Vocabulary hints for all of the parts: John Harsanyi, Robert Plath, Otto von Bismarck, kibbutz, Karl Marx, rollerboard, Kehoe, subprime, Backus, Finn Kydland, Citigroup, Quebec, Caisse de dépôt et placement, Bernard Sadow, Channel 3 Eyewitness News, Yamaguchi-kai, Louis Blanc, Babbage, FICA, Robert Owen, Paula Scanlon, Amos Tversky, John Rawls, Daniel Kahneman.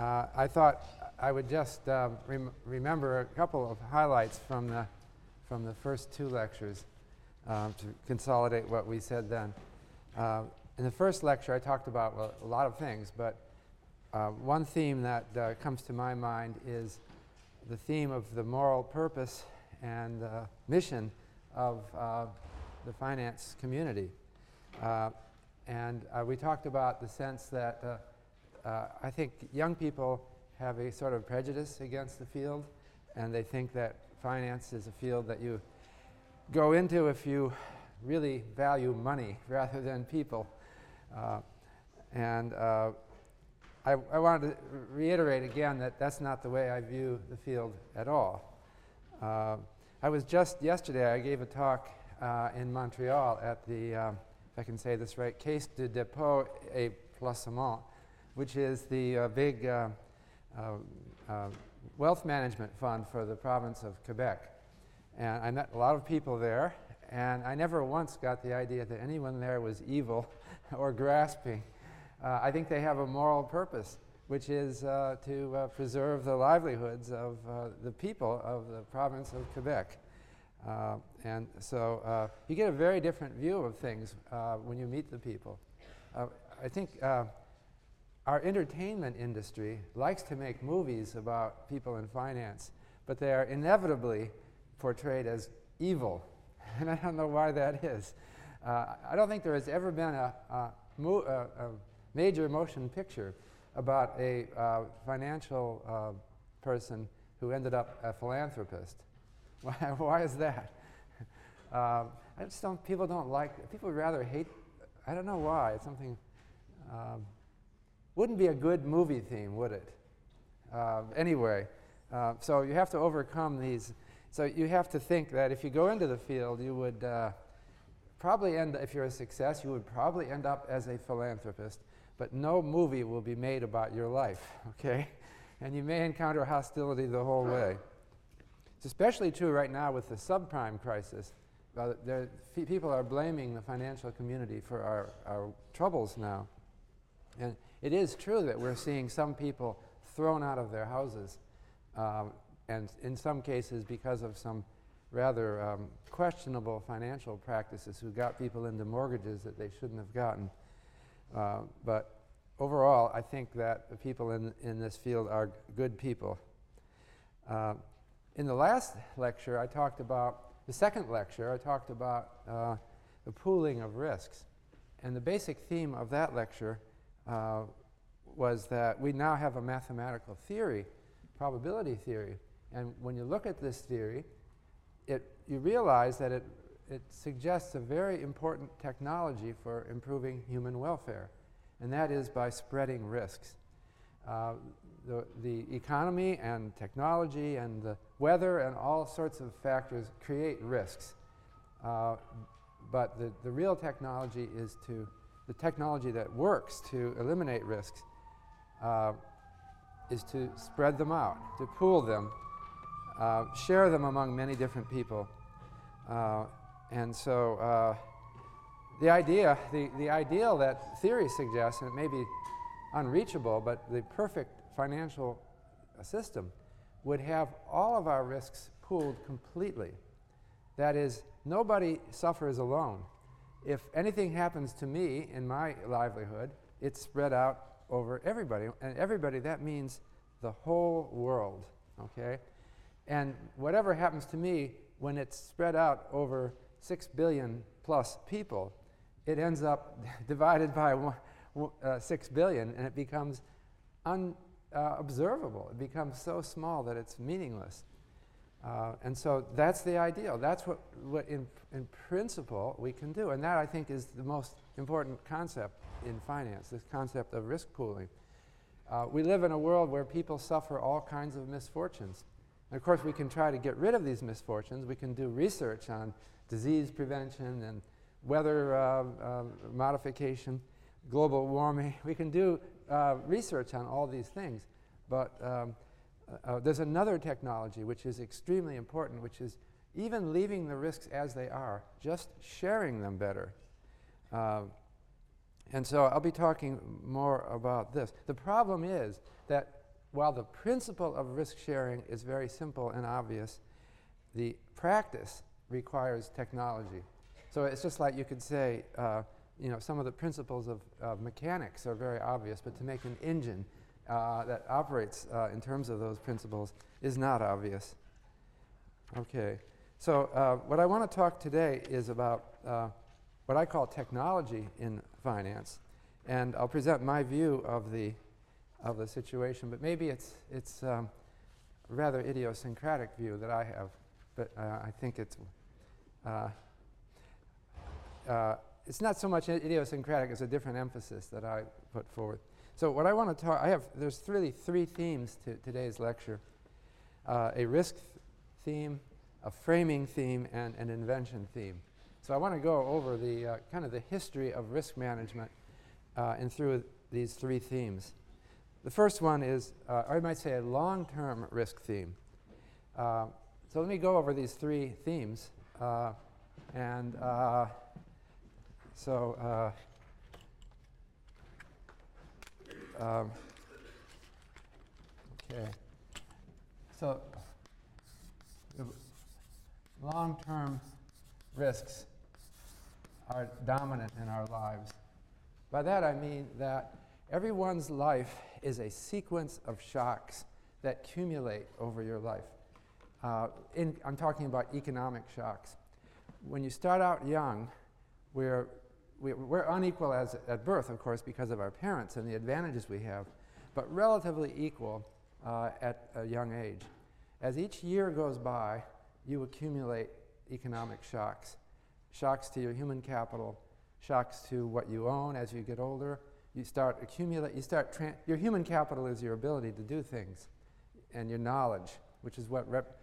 I thought I would just remember a couple of highlights from the first two lectures to consolidate what we said then. In the first lecture, I talked about, well, a lot of things, but one theme that comes to my mind is the theme of the moral purpose and mission of the finance community. And we talked about the sense that I think young people have a sort of prejudice against the field, and they think that finance is a field that you go into if you really value money rather than people. And I wanted to reiterate again that that's not the way I view the field at all. I was just yesterday, I gave a talk in Montreal at the, if I can say this right, Caisse de dépôt et placement, which is the big wealth management fund for the province of Quebec. And I met a lot of people there, and I never once got the idea that anyone there was evil or grasping. I think they have a moral purpose, which is to preserve the livelihoods of the people of the province of Quebec. And so you get a very different view of things when you meet the people. I think our entertainment industry likes to make movies about people in finance, but they are inevitably portrayed as evil. And I don't know why that is. I don't think there has ever been a major motion picture about a financial person who ended up a philanthropist. Why is that? I just don't, people rather hate, I don't know why, it's something, wouldn't be a good movie theme, would it? Anyway, so you have to overcome these. So you have to think that if you go into the field, you would probably end, if you're a success, you would probably end up as a philanthropist, but no movie will be made about your life, okay? And you may encounter hostility the whole way. It's especially true right now with the subprime crisis. People are blaming the financial community for our troubles now. And it is true that we're seeing some people thrown out of their houses, and in some cases because of some rather questionable financial practices who got people into mortgages that they shouldn't have gotten. But overall, I think that the people in this field are good people. In the last lecture, I talked about, the second lecture, I talked about the pooling of risks. And the basic theme of that lecture was that we now have a mathematical theory, probability theory. And when you look at this theory, you realize that it suggests a very important technology for improving human welfare, and that is by spreading risks. The economy and technology and the weather and all sorts of factors create risks. But the real technology is the technology that works to eliminate risks is to spread them out, to pool them, share them among many different people. And so the idea, the ideal that theory suggests, and it may be unreachable, but the perfect financial system would have all of our risks pooled completely. That is, nobody suffers alone. If anything happens to me in my livelihood, it's spread out over everybody. And everybody, that means the whole world, okay? And whatever happens to me, when it's spread out over 6 billion plus people, it ends up divided by 6 billion, and it becomes unobservable. It becomes so small that it's meaningless. And so that's the ideal. That's what in principle we can do. And that, I think, is the most important concept in finance, this concept of risk pooling. We live in a world where people suffer all kinds of misfortunes. And of course, we can try to get rid of these misfortunes. We can do research on disease prevention and weather modification, global warming. We can do research on all these things. But there's another technology which is extremely important, which is even leaving the risks as they are, just sharing them better. And so I'll be talking more about this. The problem is that while the principle of risk sharing is very simple and obvious, the practice requires technology. So it's just like you could say, you know, some of the principles of mechanics are very obvious, but to make an engine that operates in terms of those principles is not obvious. Okay, so what I want to talk today is about what I call technology in finance, and I'll present my view of the situation. But maybe it's a rather idiosyncratic view that I have, but I think it's not so much idiosyncratic as a different emphasis that I put forward. So what I want to talk, there's really three themes to today's lecture: a risk theme, a framing theme, and an invention theme. So I want to go over the kind of the history of risk management and through these three themes. The first one is, or I might say, a long-term risk theme. So let me go over these three themes. Okay. So long-term risks are dominant in our lives. By that I mean that everyone's life is a sequence of shocks that accumulate over your life. I'm talking about economic shocks. When you start out young, we're unequal at birth, of course, because of our parents and the advantages we have, but relatively equal at a young age. As each year goes by, you accumulate economic shocks, shocks to your human capital, shocks to what you own. As you get older, you start accumulate. Your human capital is your ability to do things, and your knowledge, which is what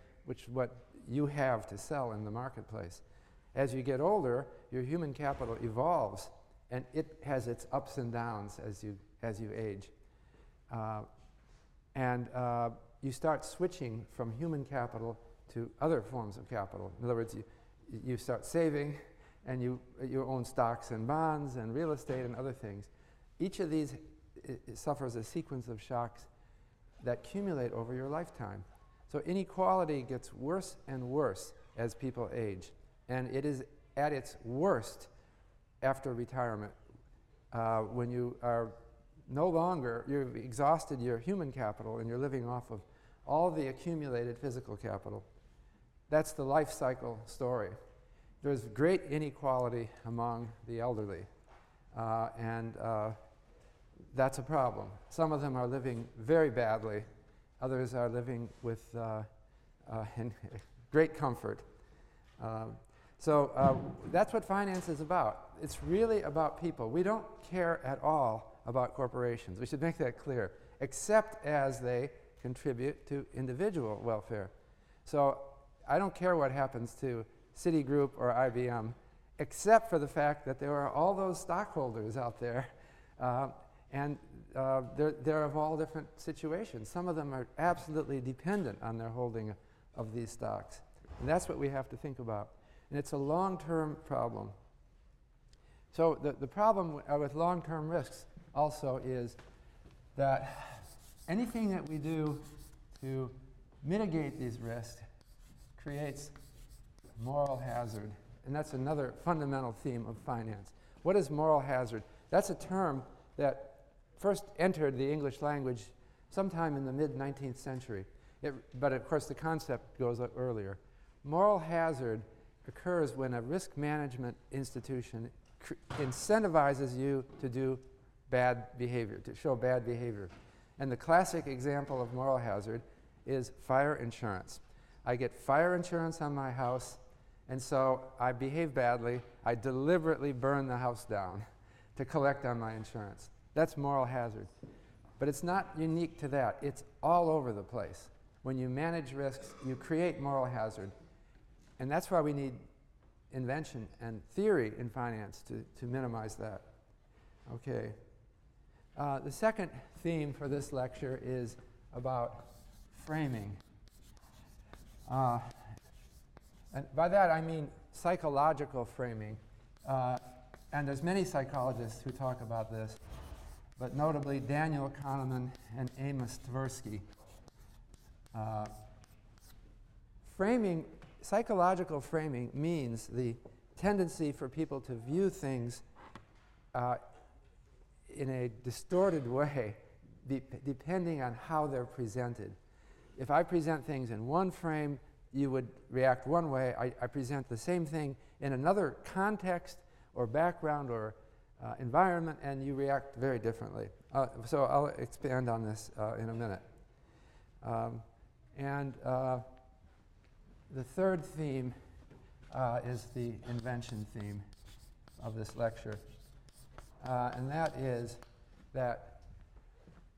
you have to sell in the marketplace. As you get older, your human capital evolves, and it has its ups and downs as you age, and you start switching from human capital to other forms of capital. In other words, you start saving, and you own stocks and bonds and real estate and other things. Each of these suffers a sequence of shocks that accumulate over your lifetime. So inequality gets worse and worse as people age, and it is at its worst after retirement, when you are you've exhausted your human capital and you're living off of all the accumulated physical capital. That's the life cycle story. There's great inequality among the elderly, and that's a problem. Some of them are living very badly. Others are living with in great comfort. So that's what finance is about. It's really about people. We don't care at all about corporations. We should make that clear, except as they contribute to individual welfare. So I don't care what happens to Citigroup or IBM, except for the fact that there are all those stockholders out there, and they're of all different situations. Some of them are absolutely dependent on their holding of these stocks. And that's what we have to think about. And it's a long-term problem. So the problem with long-term risks also is that anything that we do to mitigate these risks creates moral hazard. And that's another fundamental theme of finance. What is moral hazard? That's a term that first entered the English language sometime in the mid-19th century. But of course, the concept goes earlier. Moral hazard occurs when a risk management institution incentivizes you to do bad behavior, to show bad behavior. And the classic example of moral hazard is fire insurance. I get fire insurance on my house, and so I behave badly. I deliberately burn the house down to collect on my insurance. That's moral hazard. But it's not unique to that. It's all over the place. When you manage risks, you create moral hazard. And that's why we need invention and theory in finance to minimize that. Okay. The second theme for this lecture is about framing. And by that I mean psychological framing. And there's many psychologists who talk about this. but notably Daniel Kahneman and Amos Tversky. Framing, psychological framing, means the tendency for people to view things in a distorted way depending on how they're presented. If I present things in one frame, you would react one way. I present the same thing in another context or background or environment, and you react very differently. So I'll expand on this in a minute. The third theme is the invention theme of this lecture. And that is that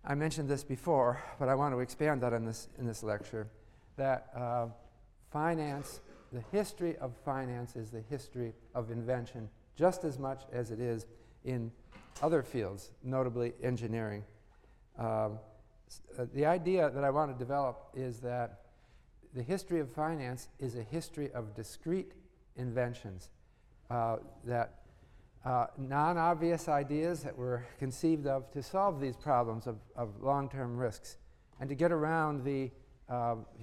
I mentioned this before, but I want to expand that in this lecture, that finance, the history of finance is the history of invention just as much as it is in other fields, notably engineering. The idea that I want to develop is that the history of finance is a history of discrete inventions, that non-obvious ideas that were conceived of to solve these problems of long-term risks and to get around the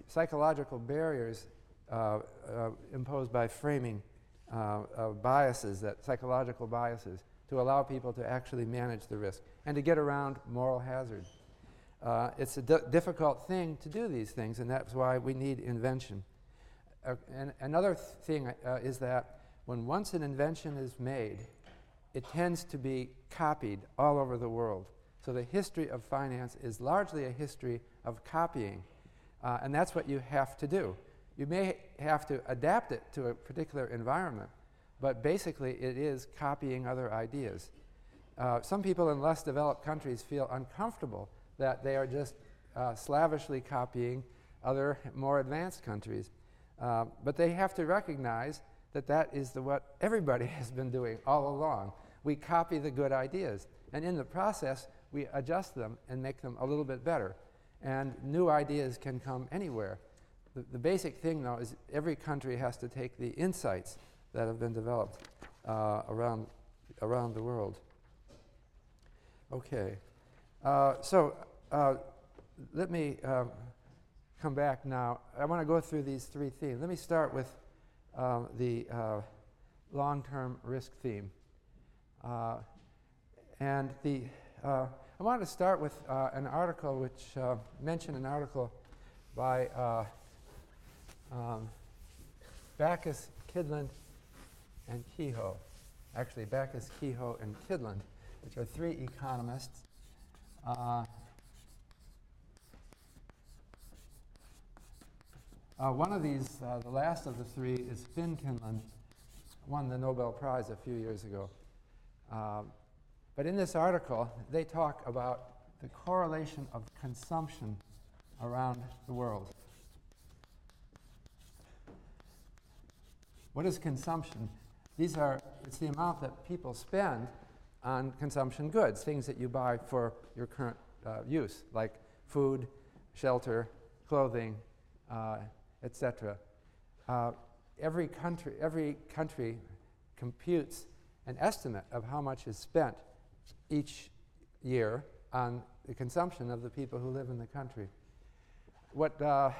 psychological barriers imposed by framing of biases, that psychological biases, to allow people to actually manage the risk and to get around moral hazard. It's a difficult thing to do these things, and that's why we need invention. And another thing is that when once an invention is made, it tends to be copied all over the world. So the history of finance is largely a history of copying, and that's what you have to do. You may have to adapt it to a particular environment, but basically it is copying other ideas. Some people in less developed countries feel uncomfortable that they are just slavishly copying other more advanced countries. But they have to recognize that that is what everybody has been doing all along. We copy the good ideas, and in the process, we adjust them and make them a little bit better. And new ideas can come anywhere. The basic thing, though, is every country has to take the insights that have been developed around the world. Okay. So let me come back now. I want to go through these three themes. Let me start with the long-term risk theme. I want to start with an article which mentioned an article by Backus, Kydland, and Kehoe. Actually, Backus, Kehoe, and Kydland, which are three economists. One of these, the last of the three, is Finn Kydland, won the Nobel Prize a few years ago. But in this article, they talk about the correlation of consumption around the world. What is consumption? It's the amount that people spend on consumption goods, things that you buy for your current use, like food, shelter, clothing, etc. Every country computes an estimate of how much is spent each year on the consumption of the people who live in the country. What Backus,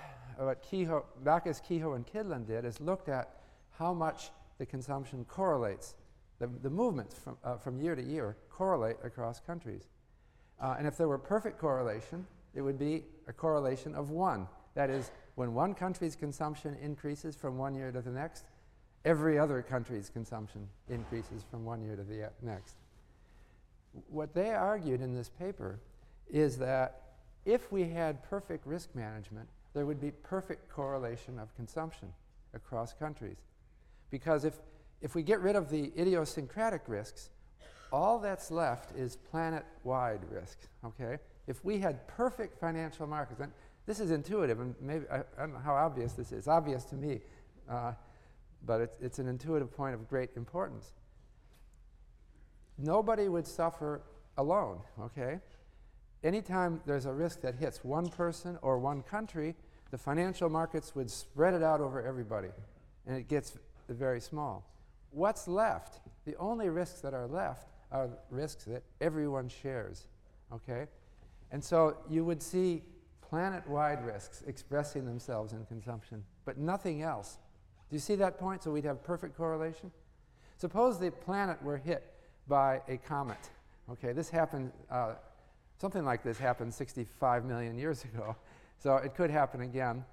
Kehoe, and Kydland did is looked at how much the consumption correlates, the movements from year to year correlate across countries. And if there were perfect correlation, it would be a correlation of 1. That is, when one country's consumption increases from one year to the next, every other country's consumption increases from one year to the next. What they argued in this paper is that if we had perfect risk management, there would be perfect correlation of consumption across countries. Because if we get rid of the idiosyncratic risks, all that's left is planet-wide risks, okay? If we had perfect financial markets, and this is intuitive, and maybe I don't know how obvious this is. It's obvious to me, but it's an intuitive point of great importance. Nobody would suffer alone, okay? Anytime there's a risk that hits one person or one country, the financial markets would spread it out over everybody, and it gets very small. What's left? The only risks that are left are risks that everyone shares. Okay? And so you would see planet-wide risks expressing themselves in consumption, but nothing else. Do you see that point? So we'd have perfect correlation. Suppose the planet were hit by a comet. Okay, this happened, something like this happened 65 million years ago. So it could happen again.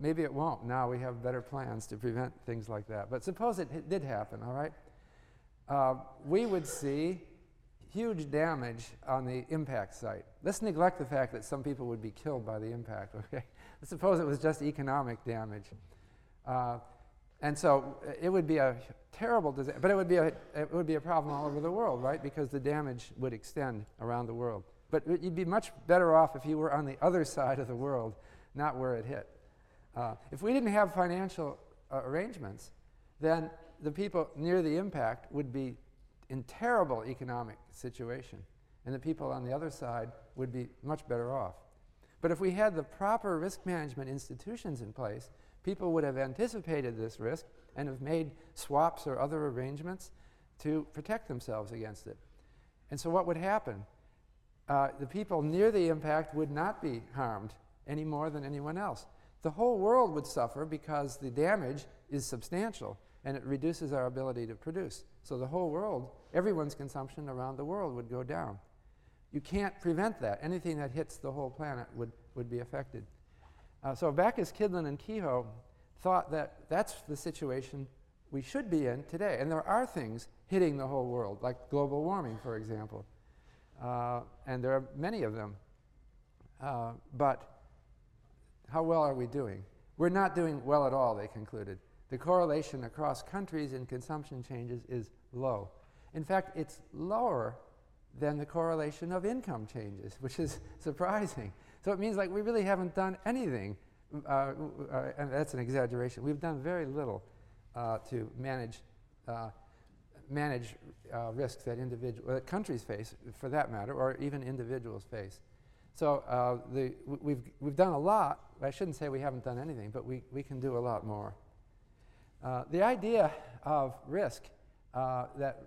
Maybe it won't. Now we have better plans to prevent things like that. But suppose it did happen, all right? We would see huge damage on the impact site. Let's neglect the fact that some people would be killed by the impact, okay? Let's suppose it was just economic damage. And so it would be a terrible disaster, but it would be a problem all over the world, right? Because the damage would extend around the world. But you'd be much better off if you were on the other side of the world, not where it hit. If we didn't have financial arrangements, then the people near the impact would be in terrible economic situation, and the people on the other side would be much better off. But if we had the proper risk management institutions in place, people would have anticipated this risk and have made swaps or other arrangements to protect themselves against it. And so what would happen? The people near the impact would not be harmed any more than anyone else. The whole world would suffer because the damage is substantial and it reduces our ability to produce. So the whole world, everyone's consumption around the world would go down. You can't prevent that. Anything that hits the whole planet would be affected. So Backus, Kydland, and Kehoe thought that that's the situation we should be in today. And there are things hitting the whole world, like global warming, for example. And there are many of them. But how well are we doing? We're not doing well at all, they concluded. The correlation across countries in consumption changes is low. In fact, it's lower than the correlation of income changes, which is surprising. So it means like we really haven't done anything, and that's an exaggeration. We've done very little to manage risks that that countries face, for that matter, or even individuals face. So we've done a lot. I shouldn't say we haven't done anything, but we can do a lot more. The idea of risk, that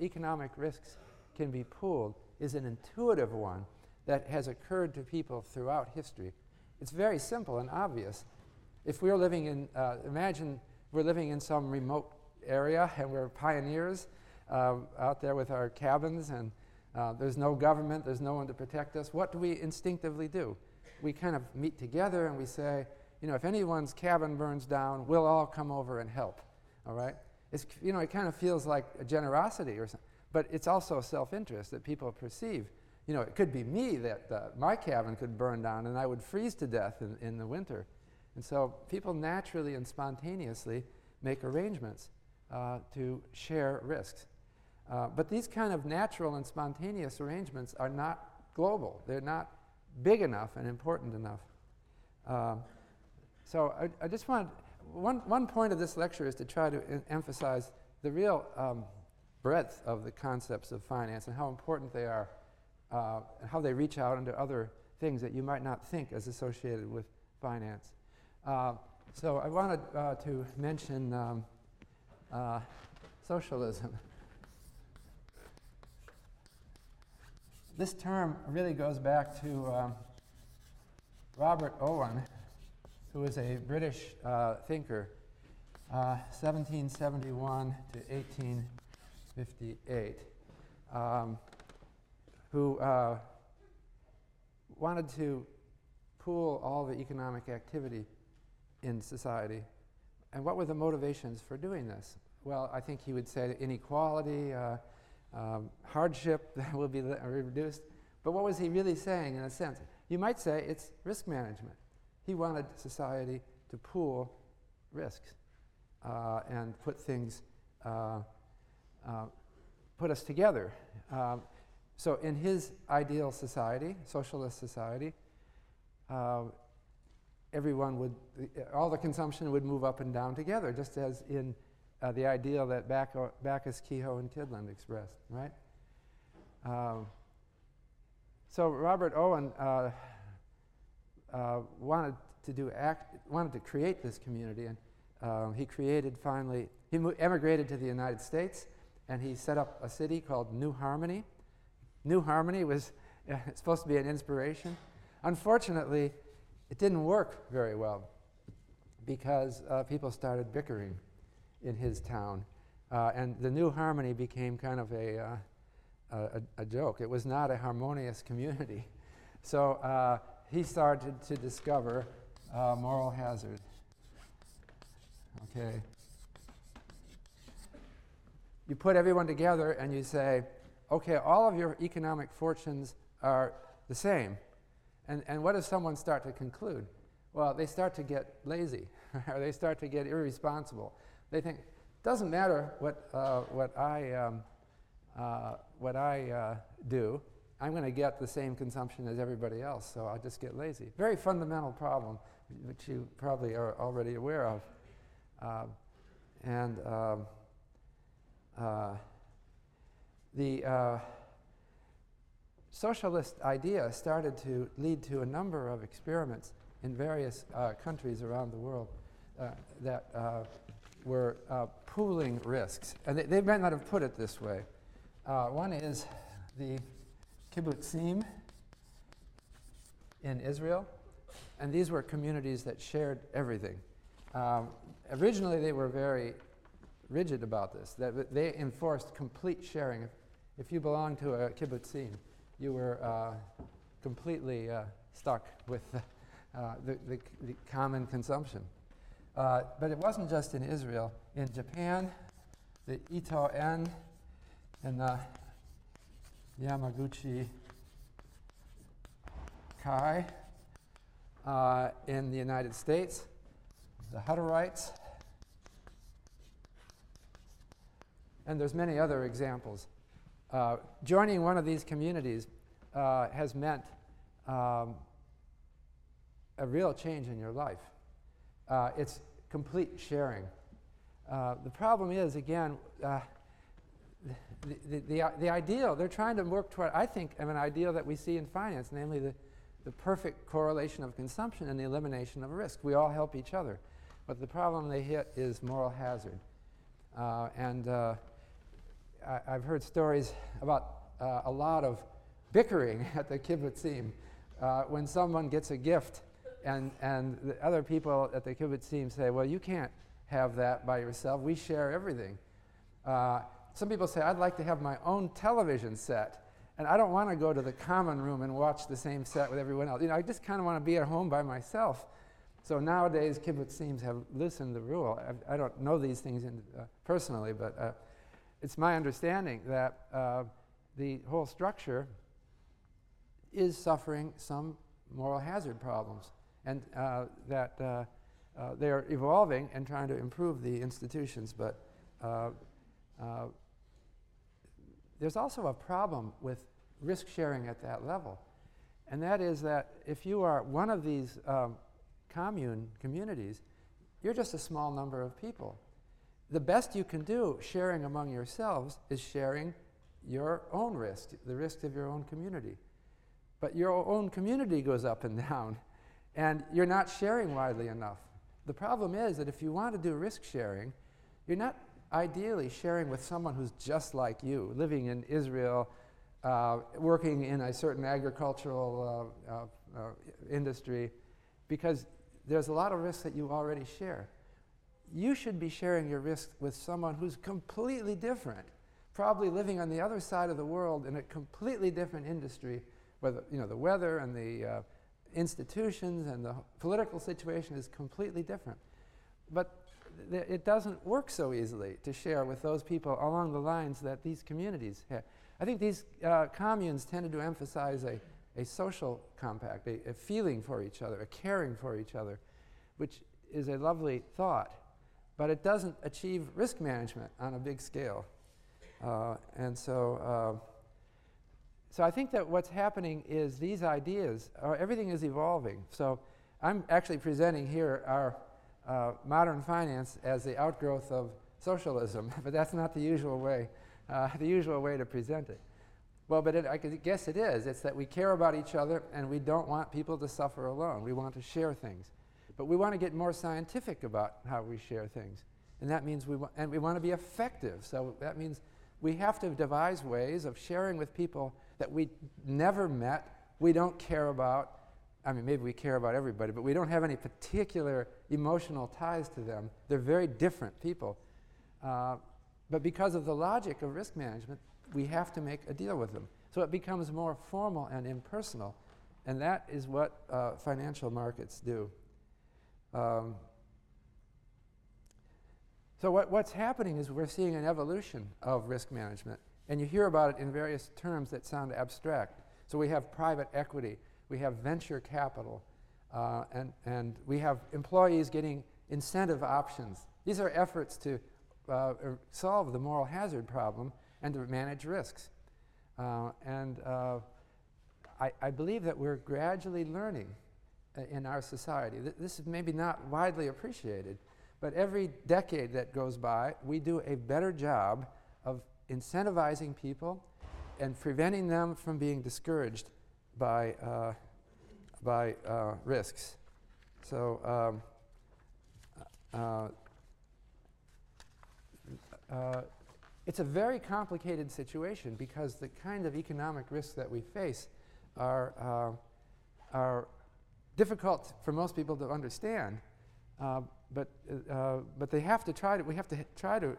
economic risks can be pooled, is an intuitive one that has occurred to people throughout history. It's very simple and obvious. If we're living in, imagine we're living in some remote area and we're pioneers out there with our cabins and there's no government, there's no one to protect us. What do we instinctively do? We kind of meet together and we say, you know, if anyone's cabin burns down, we'll all come over and help, all right? It's, you know, it kind of feels like a generosity or something, but it's also self-interest that people perceive. You know, it could be me that my cabin could burn down and I would freeze to death in the winter. And so people naturally and spontaneously make arrangements to share risks. But these kind of natural and spontaneous arrangements are not global. They're not big enough and important enough. So I just wanted, one point of this lecture is to try to emphasize the real breadth of the concepts of finance and how important they are, and how they reach out into other things that you might not think as associated with finance. So I wanted to mention socialism. This term really goes back to Robert Owen, who was a British thinker, 1771 to 1858, who wanted to pool all the economic activity in society. And what were the motivations for doing this? Well, I think he would say inequality, hardship that will be reduced. But what was he really saying, in a sense? You might say it's risk management. He wanted society to pool risks and put things, put us together. So in his ideal society, socialist society, everyone would, all the consumption would move up and down together, just as in the ideal that Backus, Kehoe, and Kydland expressed, right? So Robert Owen wanted to create this community, and he created finally. He emigrated to the United States, and he set up a city called New Harmony. New Harmony was It's supposed to be an inspiration. Unfortunately, it didn't work very well because people started bickering in his town. And the new harmony became kind of a joke. It was not a harmonious community. So he started to discover moral hazard. Okay. You put everyone together and you say, okay, all of your economic fortunes are the same. And what does someone start to conclude? Well, they start to get lazy, or they start to get irresponsible. They think, doesn't matter what I do, I'm going to get the same consumption as everybody else, so I'll just get lazy. Very fundamental problem, which you probably are already aware of. The socialist idea started to lead to a number of experiments in various countries around the world that were pooling risks. And they might not have put it this way. One is the kibbutzim in Israel. And these were communities that shared everything. Originally, they were very rigid about this, that they enforced complete sharing. If you belonged to a kibbutzim, you were completely stuck with the common consumption. But it wasn't just in Israel. In Japan, the Ito-en and the Yamaguchi-kai. In the United States, the Hutterites. And there's many other examples. Joining one of these communities has meant a real change in your life. It's complete sharing. The problem is, again, the ideal, they're trying to work toward, I think, an ideal that we see in finance, namely the perfect correlation of consumption and the elimination of risk. We all help each other. But the problem they hit is moral hazard. I've heard stories about a lot of bickering at the kibbutzim when someone gets a gift and the other people at the kibbutzim say, well, you can't have that by yourself. We share everything. Some people say, I'd like to have my own television set, and I don't want to go to the common room and watch the same set with everyone else. You know, I just kind of want to be at home by myself. So nowadays, kibbutzim have loosened the rule. I don't know these things personally, but it's my understanding that the whole structure is suffering some moral hazard problems, and that they are evolving and trying to improve the institutions. But there's also a problem with risk sharing at that level, and that is that if you are one of these communities, you're just a small number of people. The best you can do sharing among yourselves is sharing your own risk, the risks of your own community. But your own community goes up and down, and you're not sharing widely enough. The problem is that if you want to do risk sharing, you're not ideally sharing with someone who's just like you, living in Israel, working in a certain agricultural industry, because there's a lot of risks that you already share. You should be sharing your risk with someone who's completely different, probably living on the other side of the world in a completely different industry, whether you know the weather and the institutions and the political situation is completely different. But it doesn't work so easily to share with those people along the lines that these communities have. I think these communes tended to emphasize a social compact, a feeling for each other, a caring for each other, which is a lovely thought. But it doesn't achieve risk management on a big scale. So I think that what's happening is these ideas, everything is evolving. So I'm actually presenting here our modern finance as the outgrowth of socialism, but that's not the usual way, to present it. Well, but I guess it is. It's that we care about each other and we don't want people to suffer alone. We want to share things. But we want to get more scientific about how we share things. And that means we want to be effective. So that means we have to devise ways of sharing with people that we never met, we don't care about. I mean, maybe we care about everybody, but we don't have any particular emotional ties to them. They're very different people. But because of the logic of risk management, we have to make a deal with them. So it becomes more formal and impersonal, and that is what financial markets do. So what's happening is we're seeing an evolution of risk management, and you hear about it in various terms that sound abstract. So we have private equity, we have venture capital, and we have employees getting incentive options. These are efforts to solve the moral hazard problem and to manage risks. I believe that we're gradually learning in our society. This is maybe not widely appreciated, but every decade that goes by, we do a better job of incentivizing people and preventing them from being discouraged by risks. So it's a very complicated situation because the kind of economic risks that we face are difficult for most people to understand. But they have to try to. We have to try to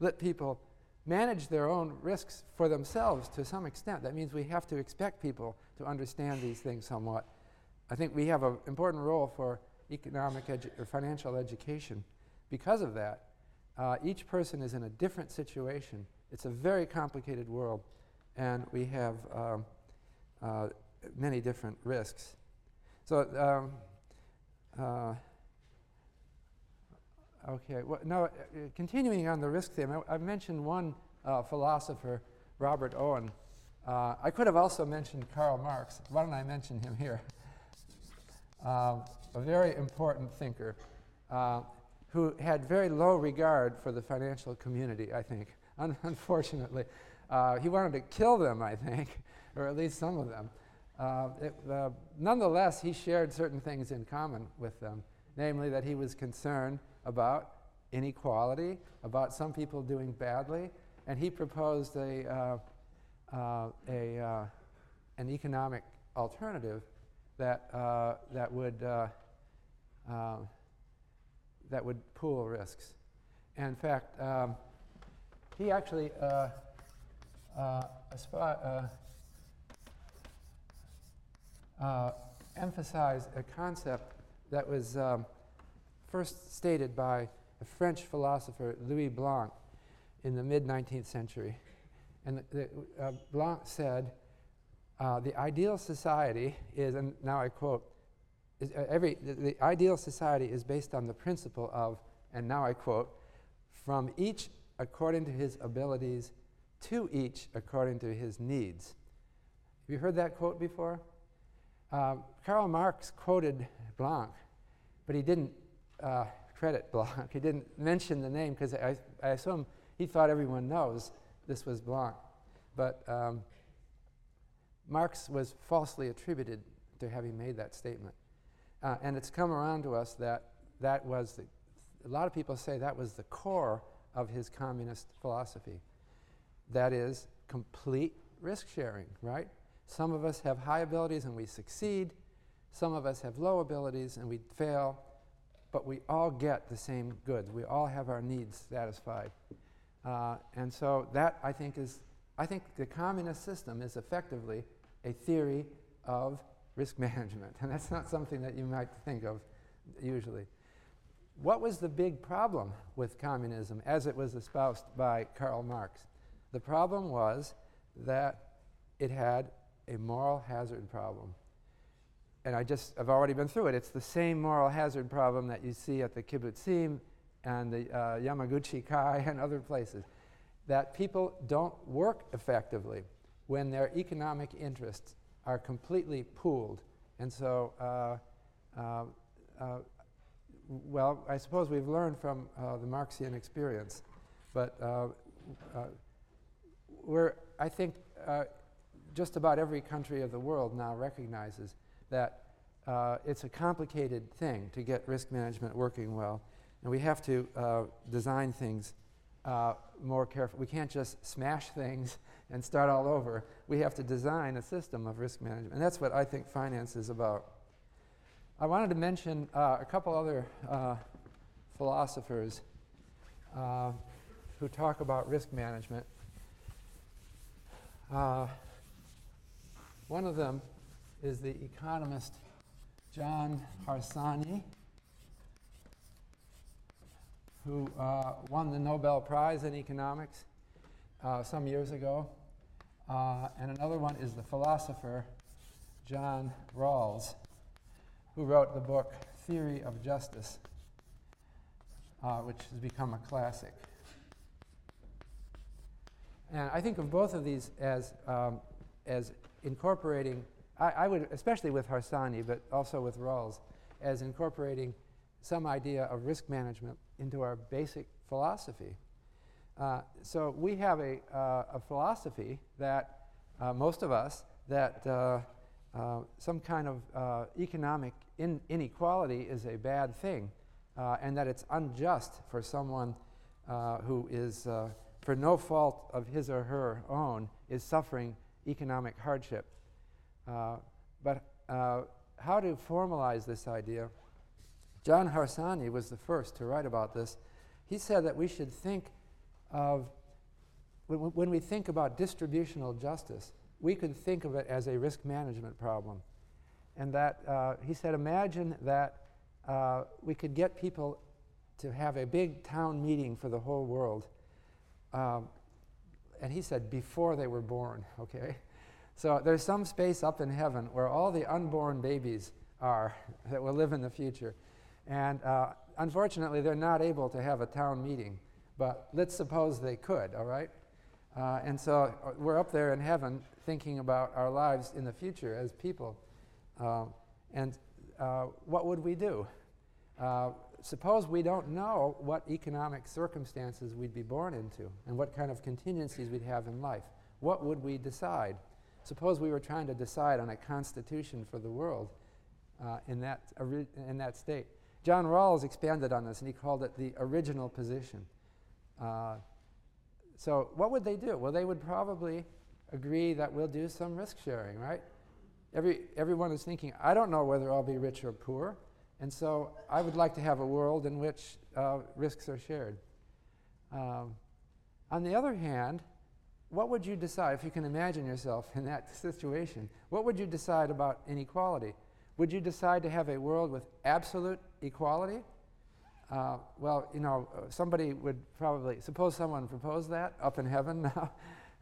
let people manage their own risks for themselves to some extent. That means we have to expect people to understand these things somewhat. I think we have an important role for economic or financial education. Because of that, each person is in a different situation. It's a very complicated world, and we have many different risks. So, okay. Well, now, continuing on the risk theme, I've mentioned one philosopher, Robert Owen. I could have also mentioned Karl Marx. Why don't I mention him here? A very important thinker who had very low regard for the financial community, I think, unfortunately. He wanted to kill them, I think, or at least some of them. Nonetheless, he shared certain things in common with them, namely that he was concerned about inequality, about some people doing badly, and he proposed an economic alternative that would pool risks. And in fact, he actually emphasized a concept that was first stated by the French philosopher Louis Blanc in the mid-19th century. And Blanc said, the ideal society is, and now I quote, the ideal society is based on the principle of, and now I quote, from each according to his abilities, to each according to his needs. Have you heard that quote before? Karl Marx quoted Blanc, but he didn't credit Blanc. He didn't mention the name because I assume he thought everyone knows this was Blanc. But Marx was falsely attributed to having made that statement. And it's come around to us that was a lot of people say that was the core of his communist philosophy. That is complete risk sharing, right? Some of us have high abilities and we succeed. Some of us have low abilities and we fail. But we all get the same goods. We all have our needs satisfied. And so that, I think the communist system is effectively a theory of risk management. And that's not something that you might think of usually. What was the big problem with communism as it was espoused by Karl Marx? The problem was that it had a moral hazard problem. And I've already been through it. It's the same moral hazard problem that you see at the kibbutzim and the Yamaguchi Kai and other places, that people don't work effectively when their economic interests are completely pooled. And so, well, I suppose we've learned from the Marxian experience, but I think just about every country of the world now recognizes that it's a complicated thing to get risk management working well, and we have to design things more careful. We can't just smash things and start all over. We have to design a system of risk management. And that's what I think finance is about. I wanted to mention a couple other philosophers who talk about risk management. One of them is the economist John Harsanyi, who won the Nobel Prize in economics some years ago. And another one is the philosopher John Rawls, who wrote the book Theory of Justice, which has become a classic. And I think of both of these as incorporating, I would, especially with Harsanyi, but also with Rawls, as incorporating some idea of risk management into our basic philosophy. So we have a philosophy that, most of us, that some kind of economic inequality is a bad thing, and that it's unjust for someone who is, for no fault of his or her own, is suffering economic hardship. But how to formalize this idea? John Harsanyi was the first to write about this. He said that we should think of, when we think about distributional justice, we could think of it as a risk management problem. And that, he said, imagine that we could get people to have a big town meeting for the whole world. And he said, before they were born, okay? So there's some space up in heaven where all the unborn babies are that will live in the future. And unfortunately, they're not able to have a town meeting. But let's suppose they could, all right? And so we're up there in heaven thinking about our lives in the future as people. And what would we do? Suppose we don't know what economic circumstances we'd be born into and what kind of contingencies we'd have in life. What would we decide? Suppose we were trying to decide on a constitution for the world in that state. John Rawls expanded on this, and he called it the original position. So what would they do? Well, they would probably agree that we'll do some risk sharing, right? Everyone is thinking, I don't know whether I'll be rich or poor, and so I would like to have a world in which risks are shared. On the other hand, what would you decide, if you can imagine yourself in that situation, what would you decide about inequality? Would you decide to have a world with absolute equality? Well, you know, somebody would probably, suppose someone proposed that up in heaven now,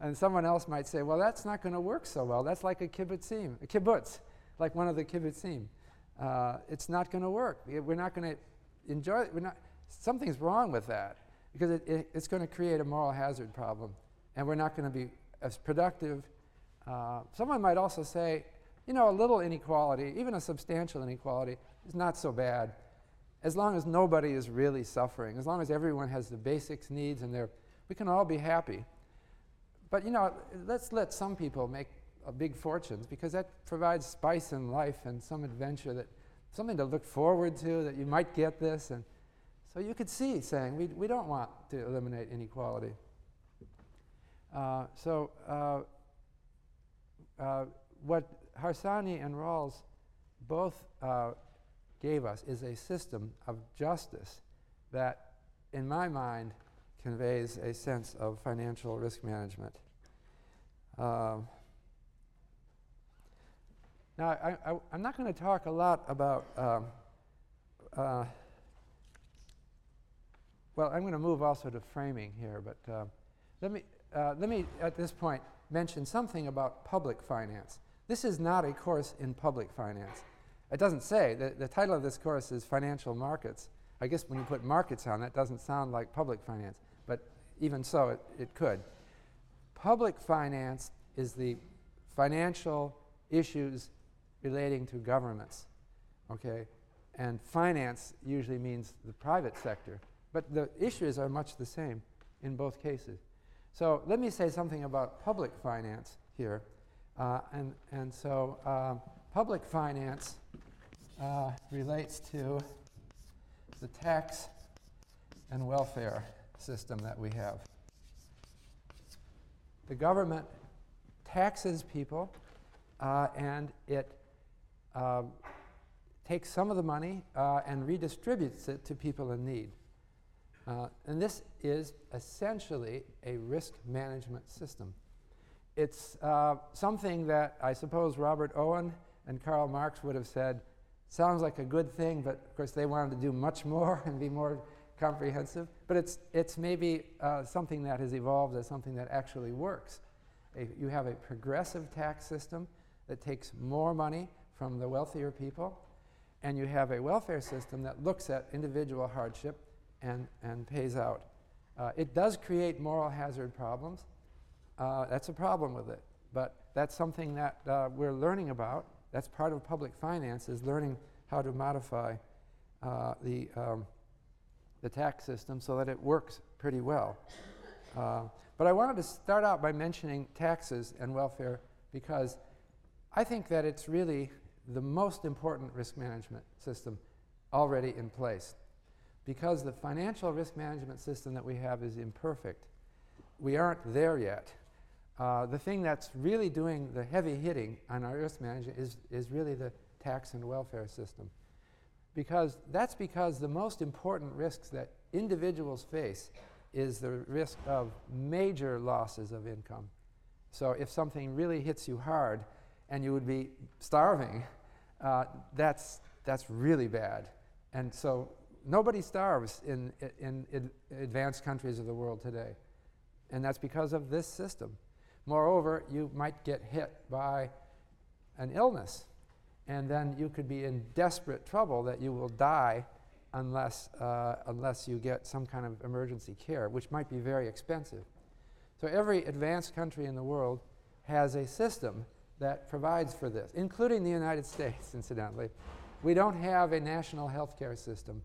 and someone else might say, well, that's not going to work so well. That's like a kibbutz, like one of the kibbutzim. It's not going to work. We're not going to enjoy it. Something's wrong with that, because it's going to create a moral hazard problem, and we're not going to be as productive. Someone might also say, you know, a little inequality, even a substantial inequality, is not so bad, as long as nobody is really suffering, as long as everyone has the basics needs and we can all be happy. But, you know, let's let some people make big fortunes, because that provides spice in life and some adventure, that something to look forward to, that you might get this. And so you could see saying, we don't want to eliminate inequality. What Harsanyi and Rawls both gave us is a system of justice that, in my mind, conveys a sense of financial risk management. Now, I'm not going to talk a lot about, well, I'm going to move also to framing here, but let me at this point mention something about public finance. This is not a course in public finance. It doesn't say. The title of this course is Financial Markets. I guess when you put markets on it, it doesn't sound like public finance. But even so, it could. Public finance is the financial issues relating to governments, okay? And finance usually means the private sector. But the issues are much the same in both cases. So let me say something about public finance here. And so public finance relates to the tax and welfare system that we have. The government taxes people, and it takes some of the money and redistributes it to people in need. And this is essentially a risk management system. It's something that I suppose Robert Owen and Karl Marx would have said sounds like a good thing, but of course they wanted to do much more and be more comprehensive. But it's maybe something that has evolved as something that actually works. You have a progressive tax system that takes more money from the wealthier people, and you have a welfare system that looks at individual hardship and pays out. It does create moral hazard problems. That's a problem with it, but that's something that we're learning about. That's part of public finance, is learning how to modify the tax system so that it works pretty well. But I wanted to start out by mentioning taxes and welfare because I think that it's really the most important risk management system already in place, because the financial risk management system that we have is imperfect. We aren't there yet. The thing that's really doing the heavy hitting on our risk management is really the tax and welfare system. Because the most important risks that individuals face is the risk of major losses of income. So if something really hits you hard and you would be starving, that's really bad. And so nobody starves in advanced countries of the world today. And that's because of this system. Moreover, you might get hit by an illness, and then you could be in desperate trouble that you will die unless you get some kind of emergency care, which might be very expensive. So every advanced country in the world has a system that provides for this, including the United States, incidentally. We don't have a national health care system.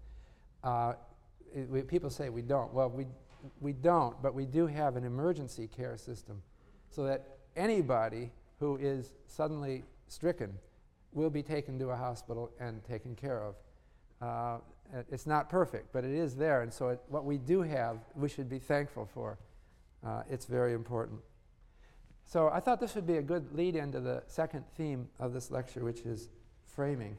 People say we don't. Well, we don't, but we do have an emergency care system, so that anybody who is suddenly stricken will be taken to a hospital and taken care of. It's not perfect, but it is there, and so what we do have, we should be thankful for. It's very important. So I thought this would be a good lead into the second theme of this lecture, which is framing.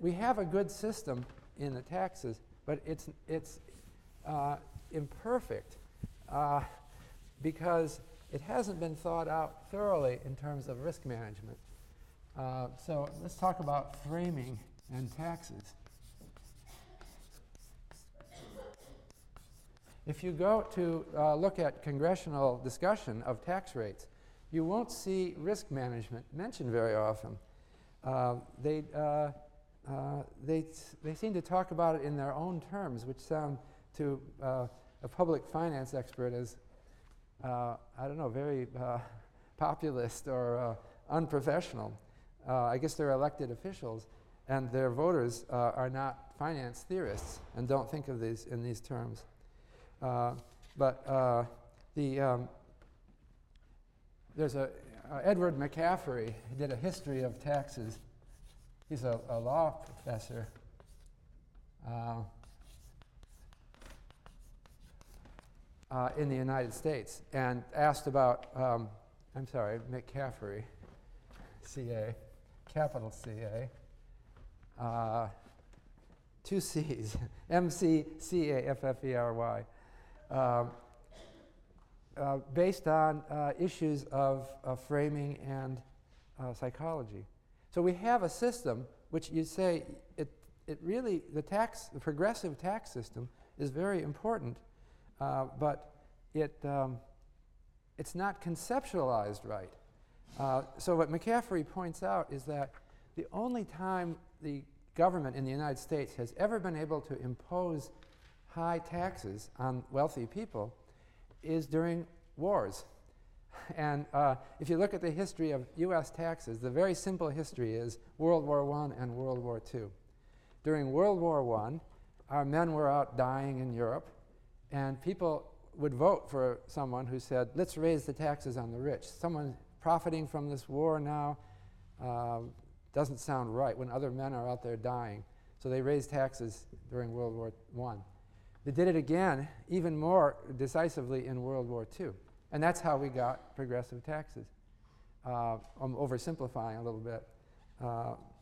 We have a good system in the taxes, but it's imperfect because it hasn't been thought out thoroughly in terms of risk management. So let's talk about framing and taxes. If you go to look at congressional discussion of tax rates, you won't see risk management mentioned very often. They seem to talk about it in their own terms, which sound to a public finance expert as, I don't know, very populist or unprofessional. I guess they're elected officials, and their voters are not finance theorists and don't think of these in these terms. There's Edward McCaffery did a history of taxes. He's a law professor. In the United States, and asked about, McCaffery, C-A, capital C-A, two C's, M-C-C-A-F-F-E-R-Y, based on issues of framing and psychology. So we have a system which you say, the progressive tax system is very important, but it's not conceptualized right. So what McCaffery points out is that the only time the government in the United States has ever been able to impose high taxes on wealthy people is during wars. And if you look at the history of U.S. taxes, the very simple history is World War I and World War II. During World War I, our men were out dying in Europe, and people would vote for someone who said, let's raise the taxes on the rich. Someone profiting from this war now doesn't sound right when other men are out there dying. So they raised taxes during World War I. They did it again, even more decisively, in World War II. And that's how we got progressive taxes. I'm oversimplifying a little bit.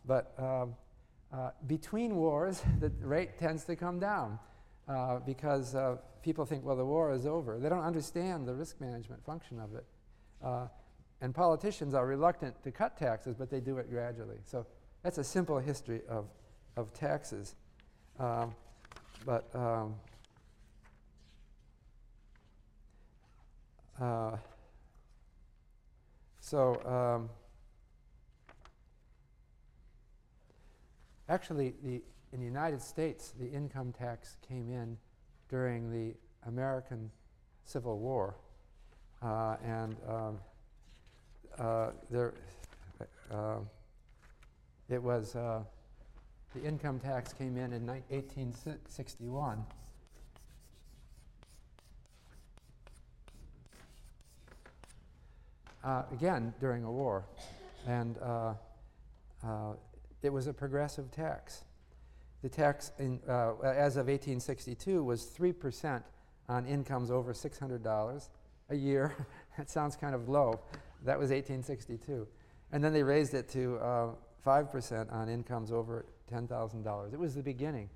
But between wars, the rate tends to come down because people think, well, the war is over. They don't understand the risk management function of it. And politicians are reluctant to cut taxes, but they do it gradually. So that's a simple history of taxes. Actually, in the United States, the income tax came in during the American Civil War. The income tax came in 1861. Again, during a war. And it was a progressive tax. The tax as of 1862 was 3% on incomes over $600 a year. That sounds kind of low. That was 1862. And then they raised it to 5% on incomes over $10,000. It was the beginning,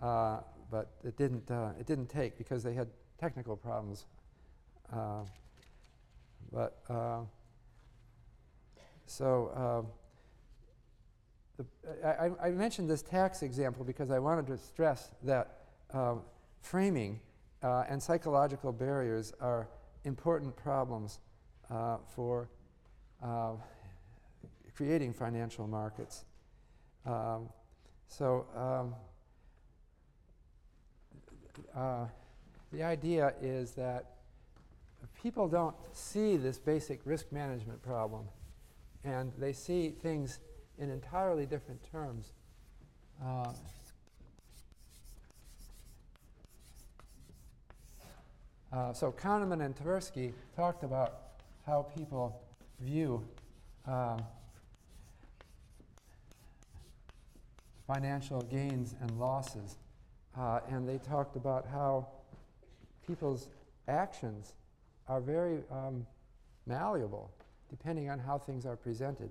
but it didn't take because they had technical problems. I mentioned this tax example because I wanted to stress that framing and psychological barriers are important problems for creating financial markets. The idea is that people don't see this basic risk management problem, and they see things in entirely different terms. So Kahneman and Tversky talked about how people view financial gains and losses. And they talked about how people's actions are very malleable depending on how things are presented.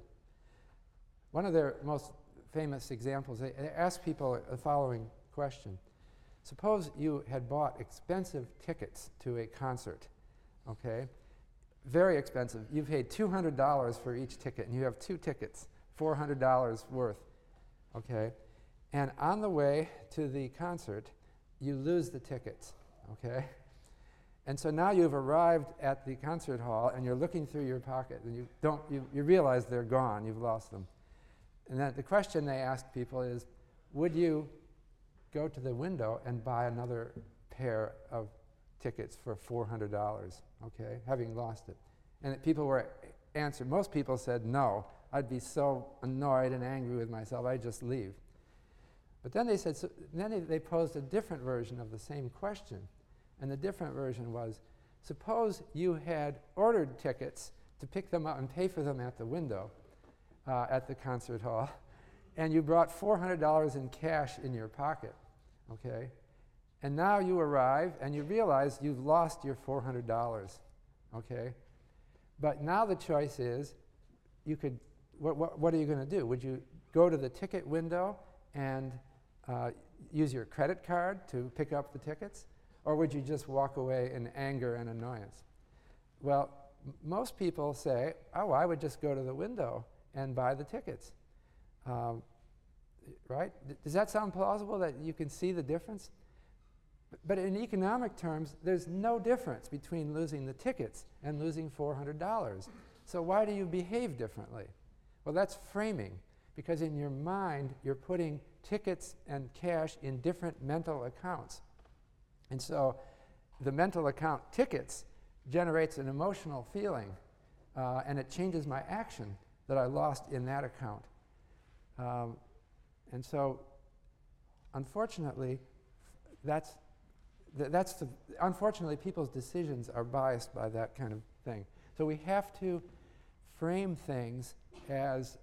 One of their most famous examples, they asked people the following question. Suppose you had bought expensive tickets to a concert, okay? Very expensive. You paid $200 for each ticket, and you have two tickets, $400 worth, okay? And on the way to the concert, you lose the tickets, okay? And so now you've arrived at the concert hall, and you're looking through your pocket, and you realize they're gone, you've lost them. And then the question they asked people is, would you go to the window and buy another pair of tickets for $400, okay, having lost it? And people were answered, most people said no. I'd be so annoyed and angry with myself, I'd just leave. But then they said, they posed a different version of the same question. And the different version was, suppose you had ordered tickets to pick them up and pay for them at the window, at the concert hall, and you brought $400 in cash in your pocket, okay? And now you arrive and you realize you've lost your $400, okay? But now the choice is, what are you going to do? Would you go to the ticket window and use your credit card to pick up the tickets? Or would you just walk away in anger and annoyance? Well, most people say, oh, I would just go to the window and buy the tickets, right? Does that sound plausible that you can see the difference? But in economic terms, there's no difference between losing the tickets and losing $400. So why do you behave differently? Well, that's framing, because in your mind, you're putting tickets and cash in different mental accounts. And so the mental account tickets generates an emotional feeling, and it changes my action that I lost in that account. And so, unfortunately, unfortunately, people's decisions are biased by that kind of thing. So we have to frame things as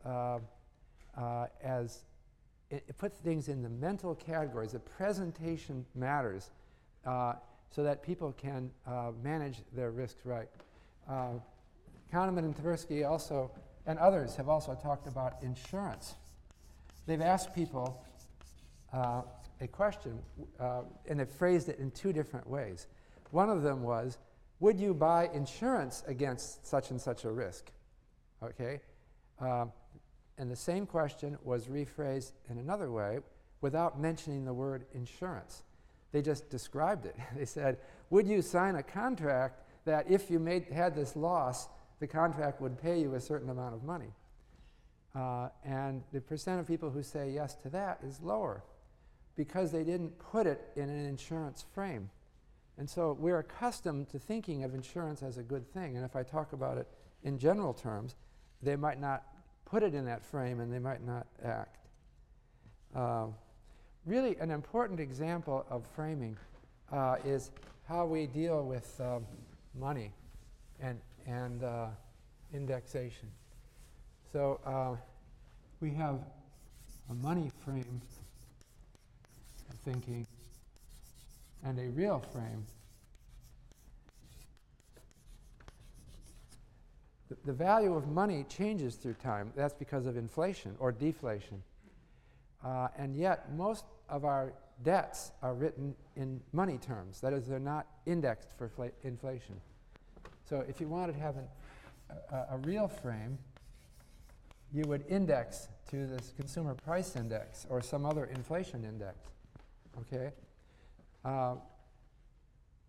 it puts things in the mental categories. The presentation matters so that people can manage their risks right. Kahneman and Tversky also, and others, have also talked about insurance. They've asked people a question, and they've phrased it in two different ways. One of them was, would you buy insurance against such and such a risk? Okay, and the same question was rephrased in another way without mentioning the word insurance. They just described it. They said, would you sign a contract that if you had this loss, the contract would pay you a certain amount of money? And the percent of people who say yes to that is lower because they didn't put it in an insurance frame. And so we're accustomed to thinking of insurance as a good thing. And if I talk about it in general terms, they might not put it in that frame and they might not act. Really an important example of framing is how we deal with money and indexation. So we have a money frame of thinking and a real frame. The value of money changes through time. That's because of inflation or deflation. And yet, most of our debts are written in money terms. That is, they're not indexed for inflation. So if you wanted to have a real frame, you would index to this consumer price index or some other inflation index. Okay?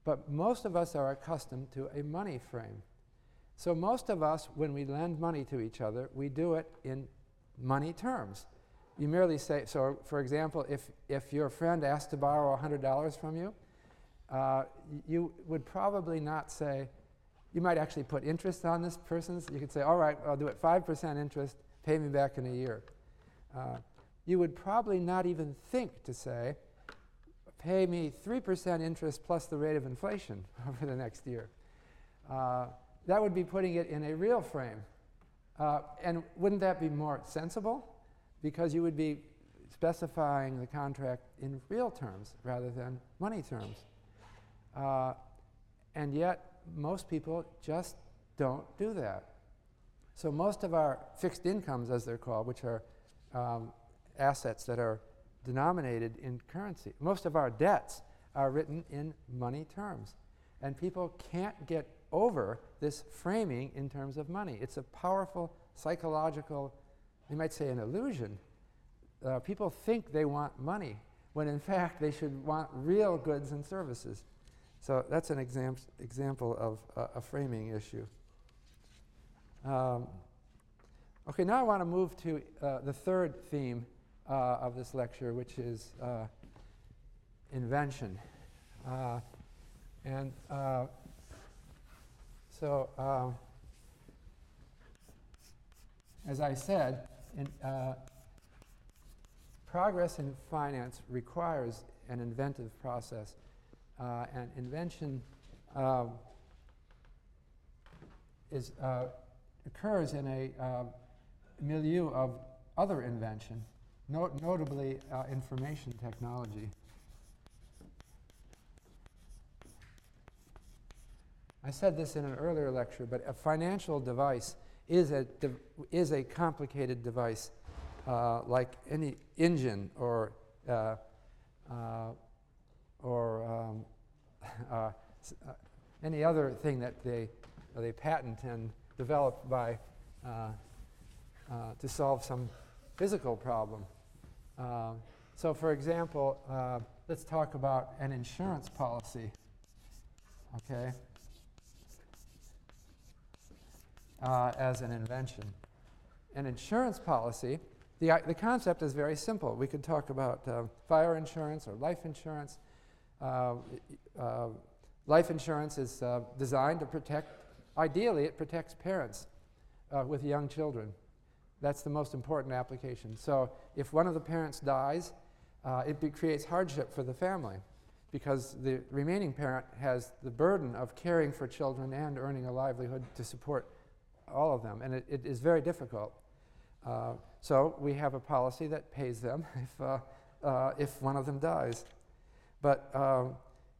But most of us are accustomed to a money frame. So most of us, when we lend money to each other, we do it in money terms. You merely say, so for example, if your friend asked to borrow $100 from you, you would probably not say, you might actually put interest on this person's. You could say, all right, I'll do it 5% interest, pay me back in a year. You would probably not even think to say, pay me 3% interest plus the rate of inflation over the next year. That would be putting it in a real frame. And wouldn't that be more sensible? Because you would be specifying the contract in real terms rather than money terms. And yet, most people just don't do that. So most of our fixed incomes, as they're called, which are assets that are denominated in currency, most of our debts are written in money terms. And people can't get over this framing in terms of money. It's a powerful psychological, you might say an illusion. People think they want money, when in fact they should want real goods and services. So that's an example of a framing issue. Okay, now I want to move to the third theme of this lecture, which is invention. So as I said, progress in finance requires an inventive process. And invention occurs in a milieu of other invention, notably information technology. I said this in an earlier lecture, but a financial device is a complicated device, like any engine or any other thing that they patent and develop by to solve some physical problem. So, for example, let's talk about an insurance policy. Okay. As an invention. An insurance policy, the concept is very simple. We could talk about fire insurance or life insurance. Life insurance is designed to protect, ideally it protects parents with young children. That's the most important application. So if one of the parents dies, it creates hardship for the family because the remaining parent has the burden of caring for children and earning a livelihood to support all of them, and it is very difficult. So we have a policy that pays them if one of them dies. But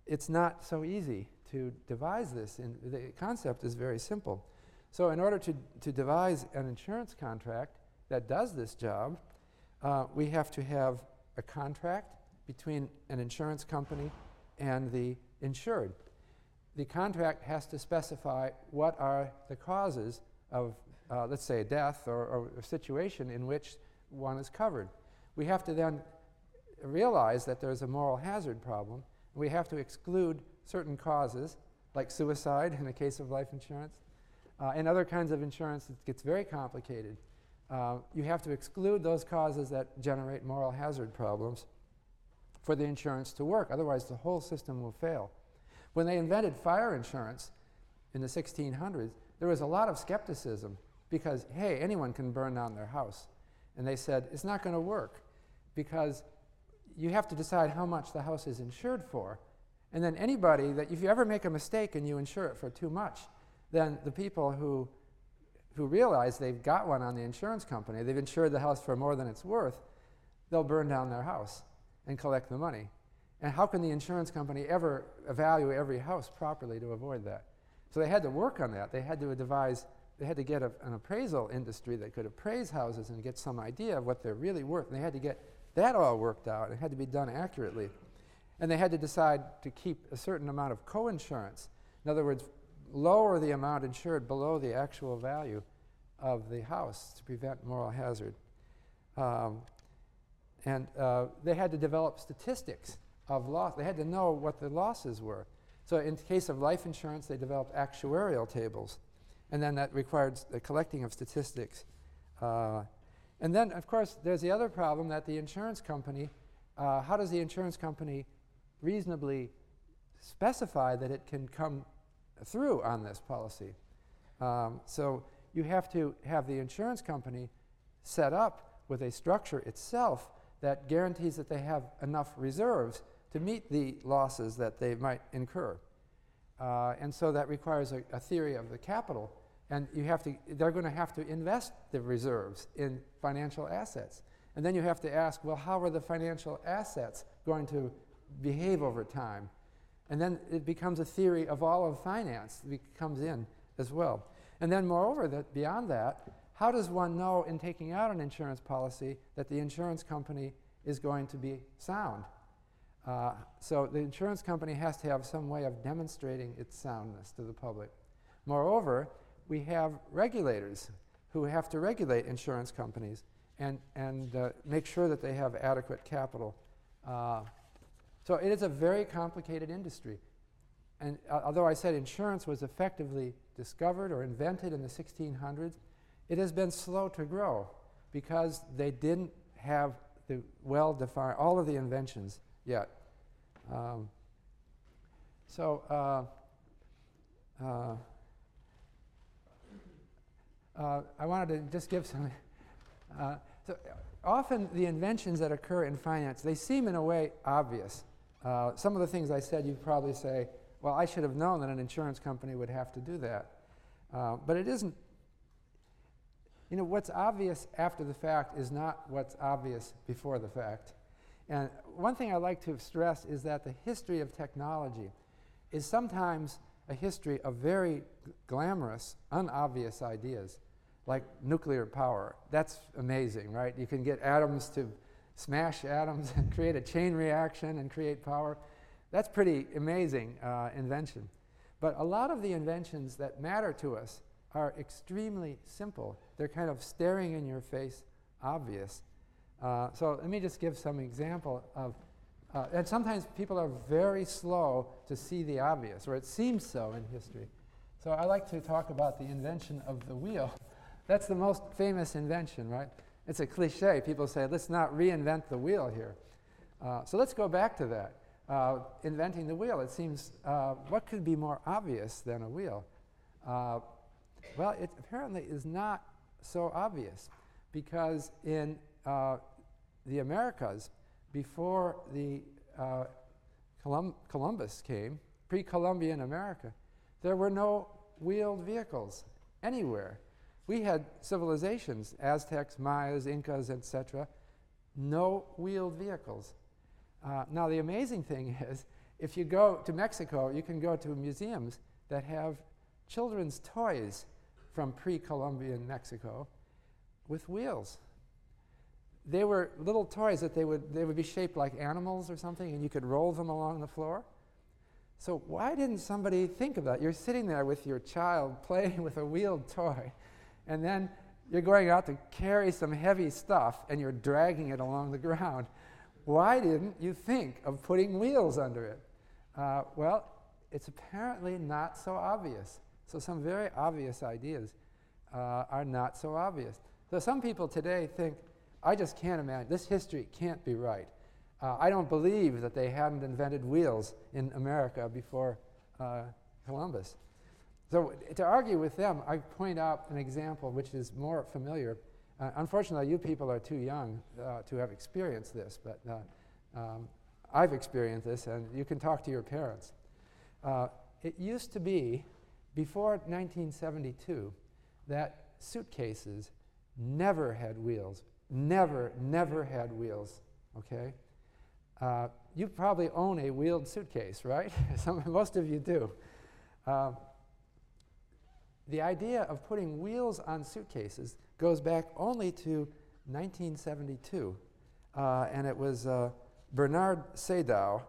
it's not so easy to devise this. The concept is very simple. So in order to devise an insurance contract that does this job, we have to have a contract between an insurance company and the insured. The contract has to specify what are the causes of, let's say, death or a situation in which one is covered. We have to then realize that there's a moral hazard problem. We have to exclude certain causes, like suicide in the case of life insurance. And other kinds of insurance, it gets very complicated. You have to exclude those causes that generate moral hazard problems for the insurance to work. Otherwise, the whole system will fail. When they invented fire insurance in the 1600s, there was a lot of skepticism because, hey, anyone can burn down their house. And they said, it's not going to work because you have to decide how much the house is insured for. And then anybody that, if you ever make a mistake and you insure it for too much, then the people who realize they've got one on the insurance company, they've insured the house for more than it's worth, they'll burn down their house and collect the money. And how can the insurance company ever value every house properly to avoid that? So they had to work on that. They had to devise, they had to get an appraisal industry that could appraise houses and get some idea of what they're really worth. And they had to get that all worked out. It had to be done accurately. And they had to decide to keep a certain amount of coinsurance. In other words, lower the amount insured below the actual value of the house to prevent moral hazard. They had to develop statistics of loss. They had to know what the losses were. So in the case of life insurance, they developed actuarial tables. And then that required the collecting of statistics. And then, of course, there's the other problem that the insurance company, how does the insurance company reasonably specify that it can come through on this policy? So you have to have the insurance company set up with a structure itself that guarantees that they have enough reserves to meet the losses that they might incur. And so that requires a theory of the capital. And you have to, they're going to have to invest the reserves in financial assets. And then you have to ask, well, how are the financial assets going to behave over time? And then it becomes a theory of all of finance that comes in as well. And then moreover, that beyond that, how does one know in taking out an insurance policy that the insurance company is going to be sound? So the insurance company has to have some way of demonstrating its soundness to the public. Moreover, we have regulators who have to regulate insurance companies and make sure that they have adequate capital. So it is a very complicated industry. And although I said insurance was effectively discovered or invented in the 1600s, it has been slow to grow because they didn't have the well-defined, all of the inventions yet. I wanted to just give some. So often the inventions that occur in finance, they seem in a way obvious. Some of the things I said, you'd probably say, well, I should have known that an insurance company would have to do that. But it isn't, you know, what's obvious after the fact is not what's obvious before the fact. And one thing I like to stress is that the history of technology is sometimes a history of very glamorous, unobvious ideas, like nuclear power. That's amazing, right? You can get atoms to smash atoms and create a chain reaction and create power. That's pretty amazing invention. But a lot of the inventions that matter to us are extremely simple. They're kind of staring in your face, obvious. So let me just give some example of, and sometimes people are very slow to see the obvious, or it seems so in history. So I like to talk about the invention of the wheel. That's the most famous invention, right? It's a cliche. People say, let's not reinvent the wheel here. So let's go back to that. Inventing the wheel, it seems, what could be more obvious than a wheel? Well, it apparently is not so obvious because in the Americas, before the Columbus came, pre-Columbian America, there were no wheeled vehicles anywhere. We had civilizations, Aztecs, Mayas, Incas, etc., no wheeled vehicles. Now, the amazing thing is, if you go to Mexico, you can go to museums that have children's toys from pre-Columbian Mexico with wheels. They were little toys that they would be shaped like animals or something, and you could roll them along the floor. So why didn't somebody think of that? You're sitting there with your child playing with a wheeled toy, and then you're going out to carry some heavy stuff, and you're dragging it along the ground. Why didn't you think of putting wheels under it? Well, it's apparently not so obvious. So some very obvious ideas are not so obvious. So some people today think, I just can't imagine. This history can't be right. I don't believe that they hadn't invented wheels in America before Columbus. So to argue with them, I point out an example which is more familiar. Unfortunately, you people are too young to have experienced this, but I've experienced this, and you can talk to your parents. It used to be, before 1972, that suitcases never had wheels. Never had wheels, okay? You probably own a wheeled suitcase, right? Most of you do. The idea of putting wheels on suitcases goes back only to 1972, and it was Bernard Sadow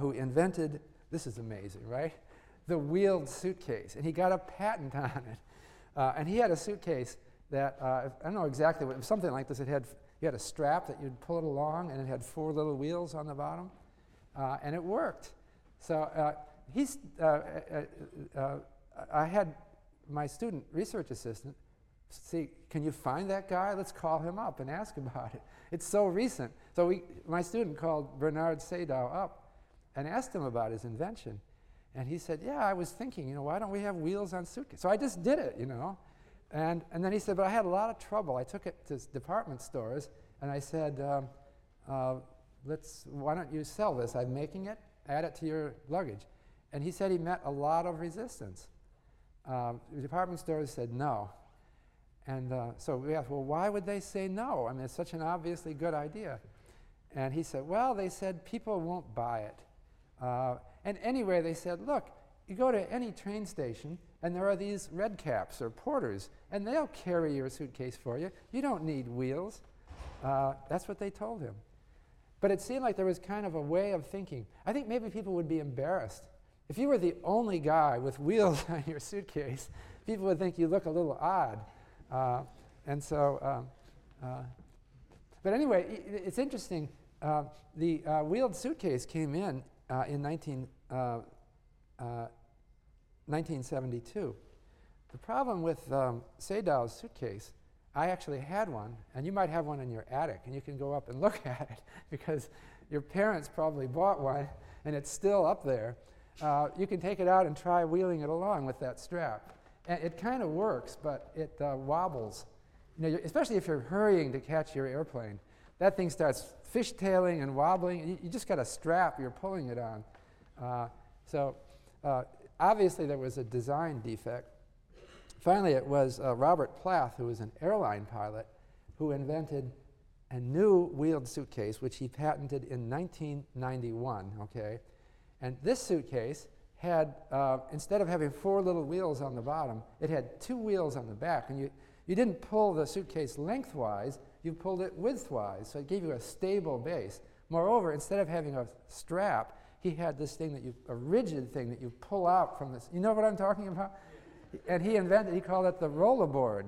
who invented, this is amazing, right? The wheeled suitcase, and he got a patent on it. And he had a suitcase that, I don't know exactly what, it was something like this. It had, you had a strap that you'd pull it along, and it had four little wheels on the bottom, and it worked. So I had my student research assistant see, can you find that guy? Let's call him up and ask about it. It's so recent. So my student called Bernard Sadow up and asked him about his invention. And he said, yeah, I was thinking, why don't we have wheels on suitcases? So I just did it, And then he said, but I had a lot of trouble. I took it to department stores, and I said, why don't you sell this? I'm making it. Add it to your luggage. And he said he met a lot of resistance. The department stores said no. And so we asked, well, why would they say no? I mean, it's such an obviously good idea. And he said, well, they said people won't buy it. And anyway, they said, look, you go to any train station, and there are these red caps or porters, and they'll carry your suitcase for you. You don't need wheels. That's what they told him. But it seemed like there was kind of a way of thinking. I think maybe people would be embarrassed. If you were the only guy with wheels on your suitcase, people would think you look a little odd. But anyway, it's interesting. The wheeled suitcase came in 1972. The problem with Sadow's suitcase, I actually had one, and you might have one in your attic, and you can go up and look at it because your parents probably bought one, and it's still up there. You can take it out and try wheeling it along with that strap. It kind of works, but it wobbles. Especially if you're hurrying to catch your airplane. That thing starts fishtailing and wobbling. And you just got a strap you're pulling it on. So obviously there was a design defect. Finally, it was Robert Plath, who was an airline pilot, who invented a new wheeled suitcase, which he patented in 1991. Okay, and this suitcase had, instead of having four little wheels on the bottom, it had two wheels on the back. And you didn't pull the suitcase lengthwise, you pulled it widthwise. So it gave you a stable base. Moreover, instead of having a strap, he had this thing that a rigid thing that you pull out from this. You know what I'm talking about? And he called it the rollerboard.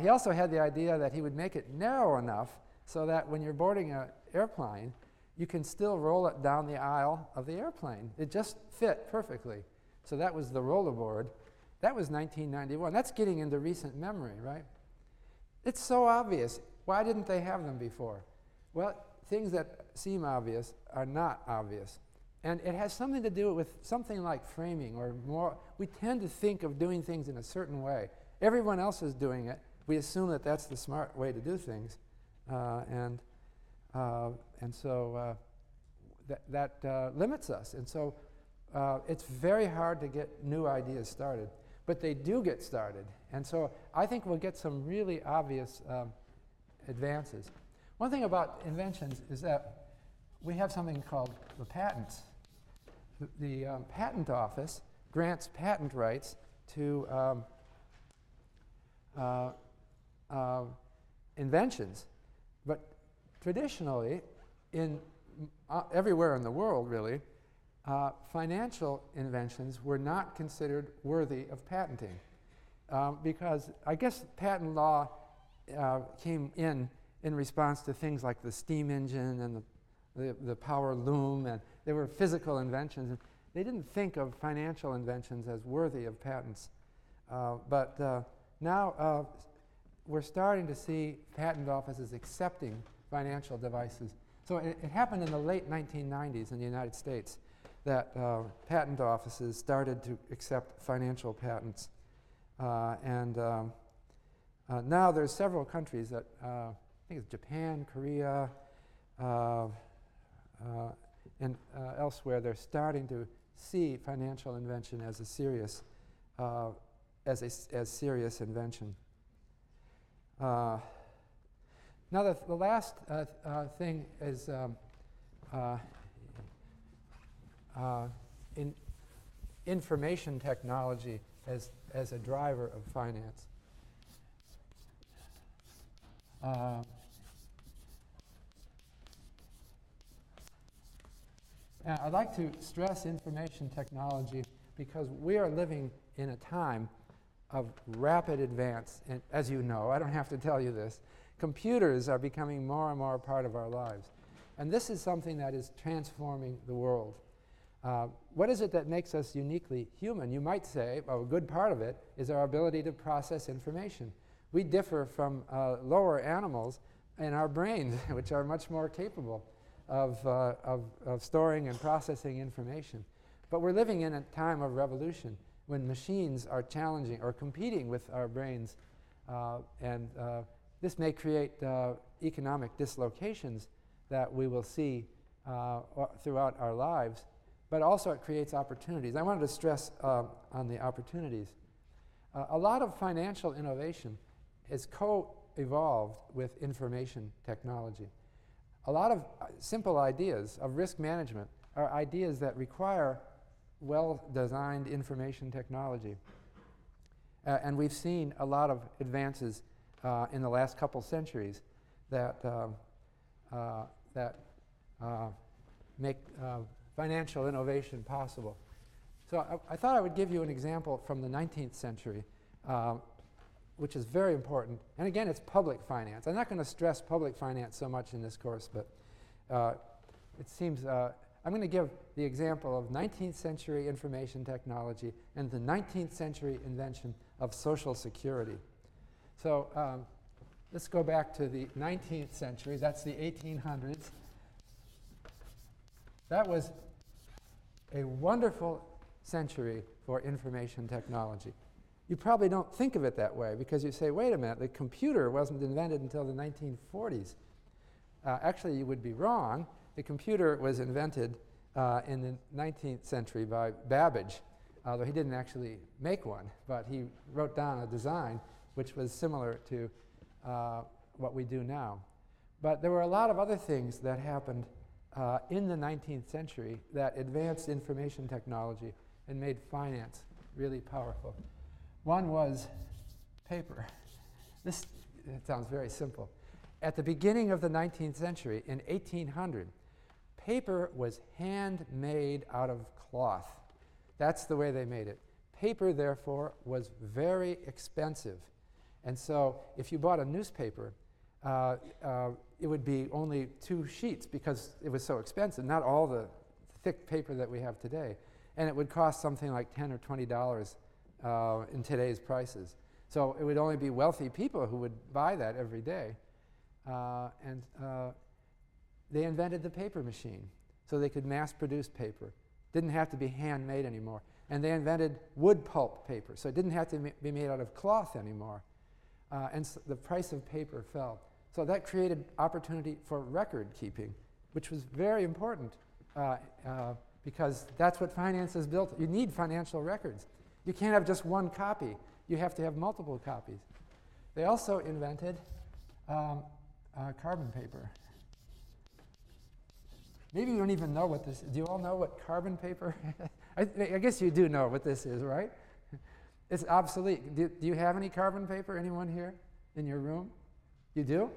He also had the idea that he would make it narrow enough so that when you're boarding an airplane, you can still roll it down the aisle of the airplane. It just fit perfectly. So that was the rollerboard. That was 1991. That's getting into recent memory, right? It's so obvious. Why didn't they have them before? Well, things that seem obvious are not obvious. And it has something to do with something like framing or more. We tend to think of doing things in a certain way. Everyone else is doing it. We assume that that's the smart way to do things. And so that limits us. And so it's very hard to get new ideas started. But they do get started. And so I think we'll get some really obvious advances. One thing about inventions is that we have something called the patents. The patent office grants patent rights to inventions. But traditionally, in everywhere in the world, really, financial inventions were not considered worthy of patenting. Because I guess patent law came in response to things like the steam engine and the power loom, and they were physical inventions. And they didn't think of financial inventions as worthy of patents. But now we're starting to see patent offices accepting financial devices. So it happened in the late 1990s in the United States that patent offices started to accept financial patents. And now there's several countries that, I think it's Japan, Korea, and elsewhere, they're starting to see financial invention as a serious, as serious invention. Now the last thing is in information technology as a driver of finance. I'd like to stress information technology because we are living in a time of rapid advance, and as you know, I don't have to tell you this, computers are becoming more and more a part of our lives. And this is something that is transforming the world. What is it that makes us uniquely human? You might say, well, a good part of it is our ability to process information. We differ from lower animals in our brains, which are much more capable of storing and processing information. But we're living in a time of revolution when machines are challenging or competing with our brains. And this may create economic dislocations that we will see throughout our lives. But also it creates opportunities. I wanted to stress on the opportunities. A lot of financial innovation is co-evolved with information technology. A lot of simple ideas of risk management are ideas that require well-designed information technology. And we've seen a lot of advances in the last couple centuries that, that make financial innovation possible. So I thought I would give you an example from the 19th century, which is very important. And again, it's public finance. I'm not going to stress public finance so much in this course, but it seems I'm going to give the example of 19th century information technology and the 19th century invention of Social Security. So let's go back to the 19th century. That's the 1800s. That was a wonderful century for information technology. You probably don't think of it that way because you say, wait a minute, the computer wasn't invented until the 1940s. Actually, you would be wrong. The computer was invented in the 19th century by Babbage, although he didn't actually make one, but he wrote down a design which was similar to what we do now. But there were a lot of other things that happened in the 19th century that advanced information technology and made finance really powerful. One was paper. This sounds very simple. At the beginning of the 19th century, in 1800, paper was handmade out of cloth. That's the way they made it. Paper, therefore, was very expensive. And so if you bought a newspaper, it would be only 2 sheets because it was so expensive, not all the thick paper that we have today. And it would cost something like $10 or $20 in today's prices. So it would only be wealthy people who would buy that every day. And they invented the paper machine so they could mass produce paper. Didn't have to be handmade anymore. And they invented wood pulp paper, so it didn't have to be made out of cloth anymore. And so the price of paper fell. So that created opportunity for record keeping, which was very important because that's what finance is built. You need financial records. You can't have just one copy. you have to have multiple copies. They also invented carbon paper. Maybe you don't even know what this is. Do you all know what carbon paper? I guess you do know what this is, right? It's obsolete. Do you have any carbon paper? Anyone here in your room? You do?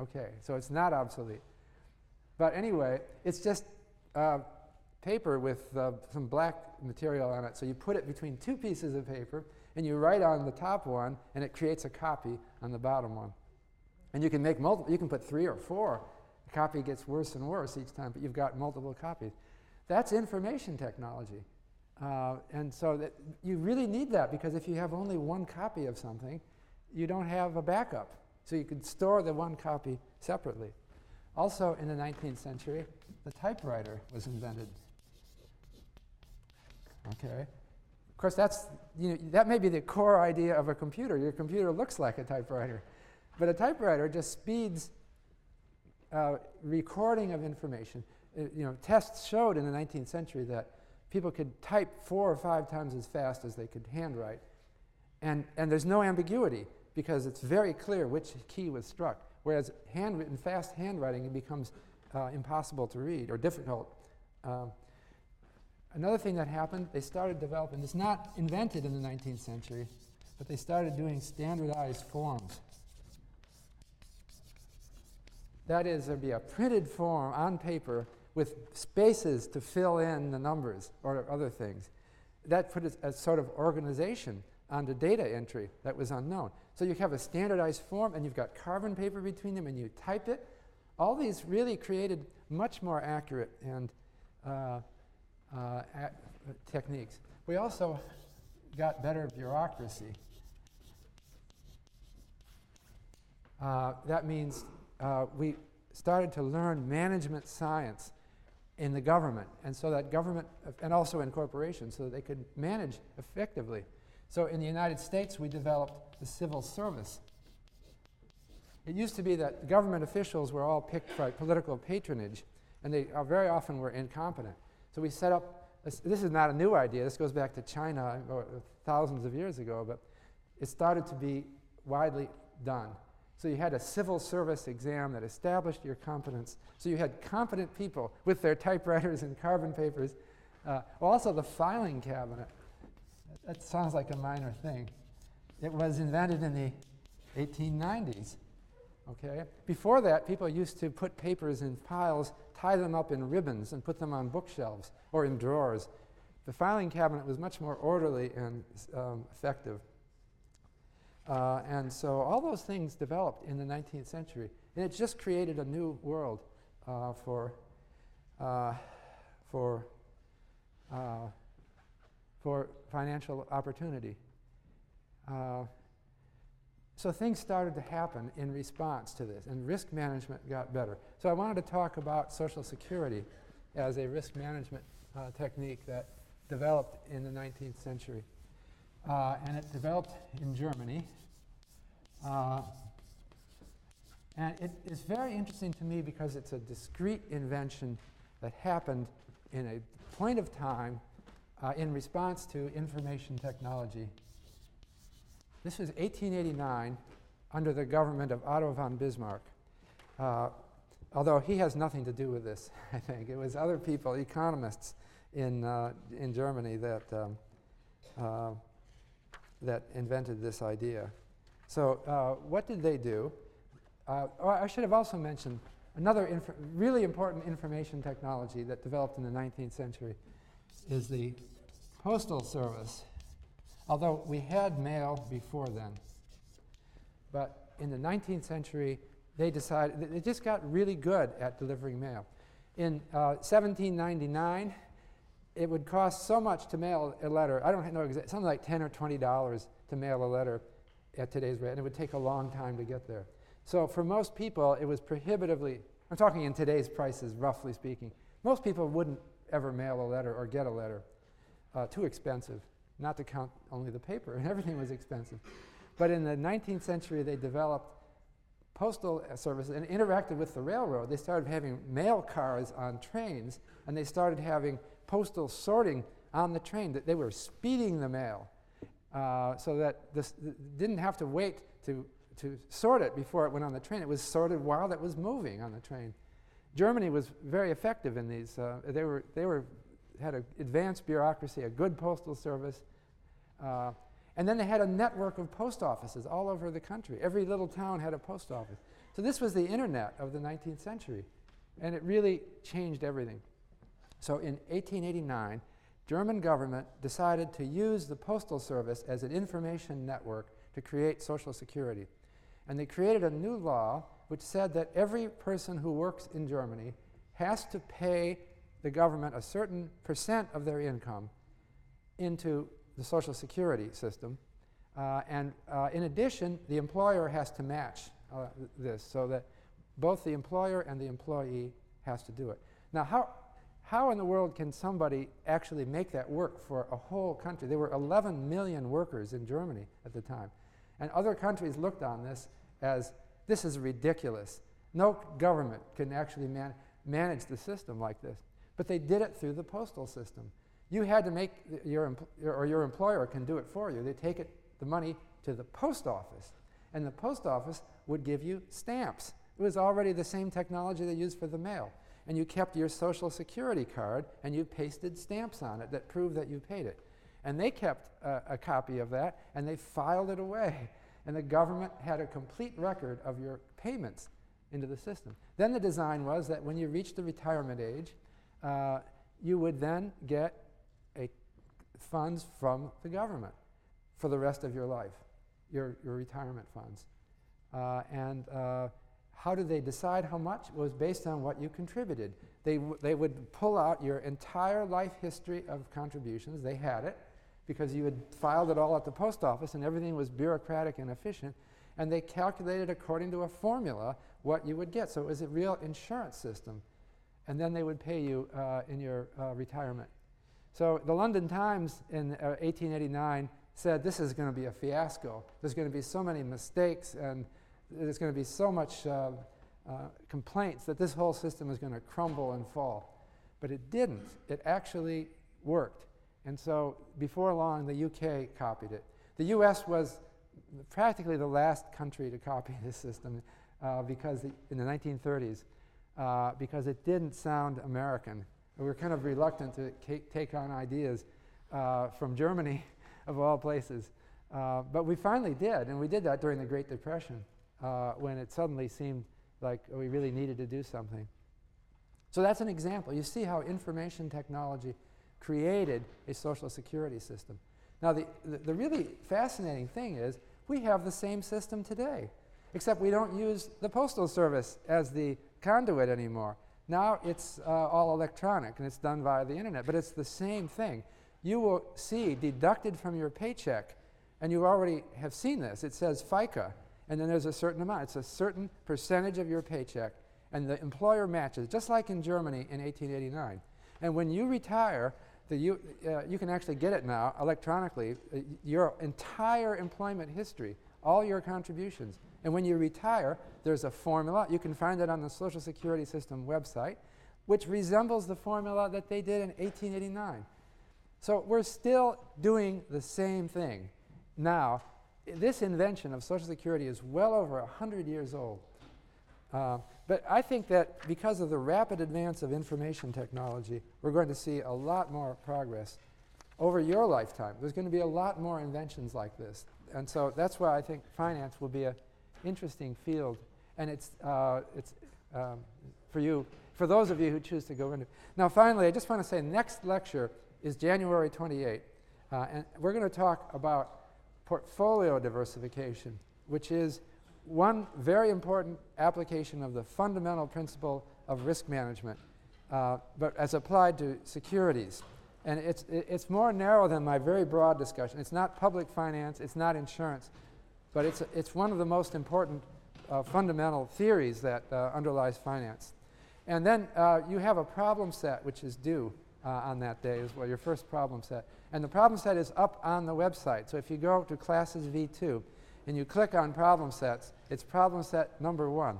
Okay, so it's not obsolete. But anyway, it's just paper with some black material on it. So you put it between two pieces of paper, and you write on the top one, and it creates a copy on the bottom one. And you can make multiple. You can put three or four. The copy gets worse and worse each time, but you've got multiple copies. That's information technology. And so that you really need that, because if you have only one copy of something, you don't have a backup. So you could store the one copy separately. Also, in the 19th century, the typewriter was invented. Okay. Of course, that's, you know, that may be the core idea of a computer. Your computer looks like a typewriter. But a typewriter just speeds recording of information. You know, tests showed in the 19th century that people could type 4 or 5 times as fast as they could handwrite. And there's no ambiguity, because it's very clear which key was struck. Whereas handwritten, fast handwriting, it becomes impossible to read or difficult. Another thing that happened, they started developing, it's not invented in the 19th century, but they started doing standardized forms. That is, there'd be a printed form on paper with spaces to fill in the numbers or other things. That put a sort of organization on the data entry that was unknown. So you have a standardized form, and you've got carbon paper between them, and you type it. All these really created much more accurate and techniques. We also got better bureaucracy. That means we started to learn management science in the government, and so that government, and also in corporations, so that they could manage effectively. So in the United States, we developed the civil service. It used to be that government officials were all picked by political patronage, and they very often were incompetent. So we set up, this is not a new idea, this goes back to China thousands of years ago, but it started to be widely done. So you had a civil service exam that established your competence. So you had competent people with their typewriters and carbon papers. Also the filing cabinet. That sounds like a minor thing. It was invented in the 1890s. Okay. Before that, people used to put papers in piles, tie them up in ribbons, and put them on bookshelves or in drawers. The filing cabinet was much more orderly and effective. And so all those things developed in the 19th century. And it just created a new world for financial opportunity. So things started to happen in response to this, and risk management got better. So I wanted to talk about Social Security as a risk management technique that developed in the 19th century. And it developed in Germany. And it is very interesting to me because it's a discrete invention that happened in a point of time in response to information technology. This was 1889 under the government of Otto von Bismarck, although he has nothing to do with this, I think. It was other people, economists in Germany that, that invented this idea. So what did they do? I should have also mentioned another really important information technology that developed in the 19th century is the postal service, although we had mail before then. But in the 19th century, they decided, they just got really good at delivering mail. In 1799, it would cost so much to mail a letter, I don't know exactly, something like $10 or $20 to mail a letter at today's rate, and it would take a long time to get there. So for most people, it was prohibitively, I'm talking in today's prices, roughly speaking, most people wouldn't ever mail a letter or get a letter. Too expensive, not to count only the paper, and everything was expensive. But in the 19th century, they developed postal services and interacted with the railroad. They started having mail cars on trains, and they started having postal sorting on the train. They were speeding the mail. so that this didn't have to wait to sort it before it went on the train. It was sorted while it was moving on the train. Germany was very effective in these. They had an advanced bureaucracy, a good postal service, and then they had a network of post offices all over the country. Every little town had a post office. So this was the internet of the 19th century, and it really changed everything. So in 1889, German government decided to use the postal service as an information network to create Social Security. And they created a new law which said that every person who works in Germany has to pay the government a certain percent of their income into the Social Security system. In addition, the employer has to match this, so that both the employer and the employee has to do it. Now, how in the world can somebody actually make that work for a whole country? There were 11 million workers in Germany at the time. And other countries looked on this as, this is ridiculous. No government can actually manage the system like this. But they did it through the postal system. You had to make, your employer can do it for you. They take the money to the post office. And the post office would give you stamps. It was already the same technology they used for the mail. And you kept your Social Security card, and you pasted stamps on it that proved that you paid it. And they kept a copy of that, and they filed it away. And the government had a complete record of your payments into the system. Then the design was that when you reached the retirement age, you would then get funds from the government for the rest of your life, your retirement funds. How did they decide how much? It was based on what you contributed. They would pull out your entire life history of contributions. They had it because you had filed it all at the post office and everything was bureaucratic and efficient. And they calculated according to a formula what you would get. So it was a real insurance system. And then they would pay you in your retirement. So the London Times in 1889 said, this is going to be a fiasco. There's going to be so many mistakes and there's going to be so much complaints that this whole system is going to crumble and fall. But it didn't. It actually worked. And so before long, the UK copied it. The US was practically the last country to copy this system because in the 1930s, because it didn't sound American. We were kind of reluctant to take on ideas from Germany, of all places. But we finally did, and we did that during the Great Depression. When it suddenly seemed like we really needed to do something. So that's an example. You see how information technology created a Social Security system. Now, the really fascinating thing is we have the same system today, except we don't use the Postal Service as the conduit anymore. Now it's all electronic, and it's done via the internet, but it's the same thing. You will see deducted from your paycheck, and you already have seen this. It says FICA. And then there's a certain amount. It's a certain percentage of your paycheck, and the employer matches, just like in Germany in 1889. And when you retire, you can actually get it now electronically, your entire employment history, all your contributions. And when you retire, there's a formula. You can find it on the Social Security System website, which resembles the formula that they did in 1889. So we're still doing the same thing now. This invention of Social Security is well over 100 years old. But I think that because of the rapid advance of information technology, we're going to see a lot more progress over your lifetime. There's going to be a lot more inventions like this. And so that's why I think finance will be an interesting field. And it's for you, for those of you who choose to go into it. Now, finally, I just want to say next lecture is January 28th. And we're going to talk about portfolio diversification, which is one very important application of the fundamental principle of risk management, but as applied to securities. And it's more narrow than my very broad discussion. It's not public finance, it's not insurance, but it's one of the most important fundamental theories that underlies finance. And then you have a problem set which is due on that day as well, your first problem set. And the problem set is up on the website. So if you go to Classes V2 and you click on problem sets, it's problem set number 1.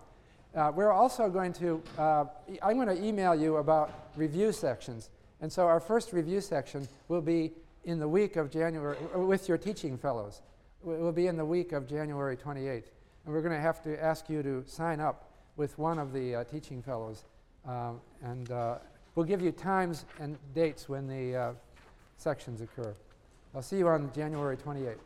We're also going to, I'm going to email you about review sections. And so our first review section will be in the week of January, with your teaching fellows. It will be in the week of January 28th. And we're going to have to ask you to sign up with one of the teaching fellows. We'll give you times and dates when the sections occur. I'll see you on January 28th.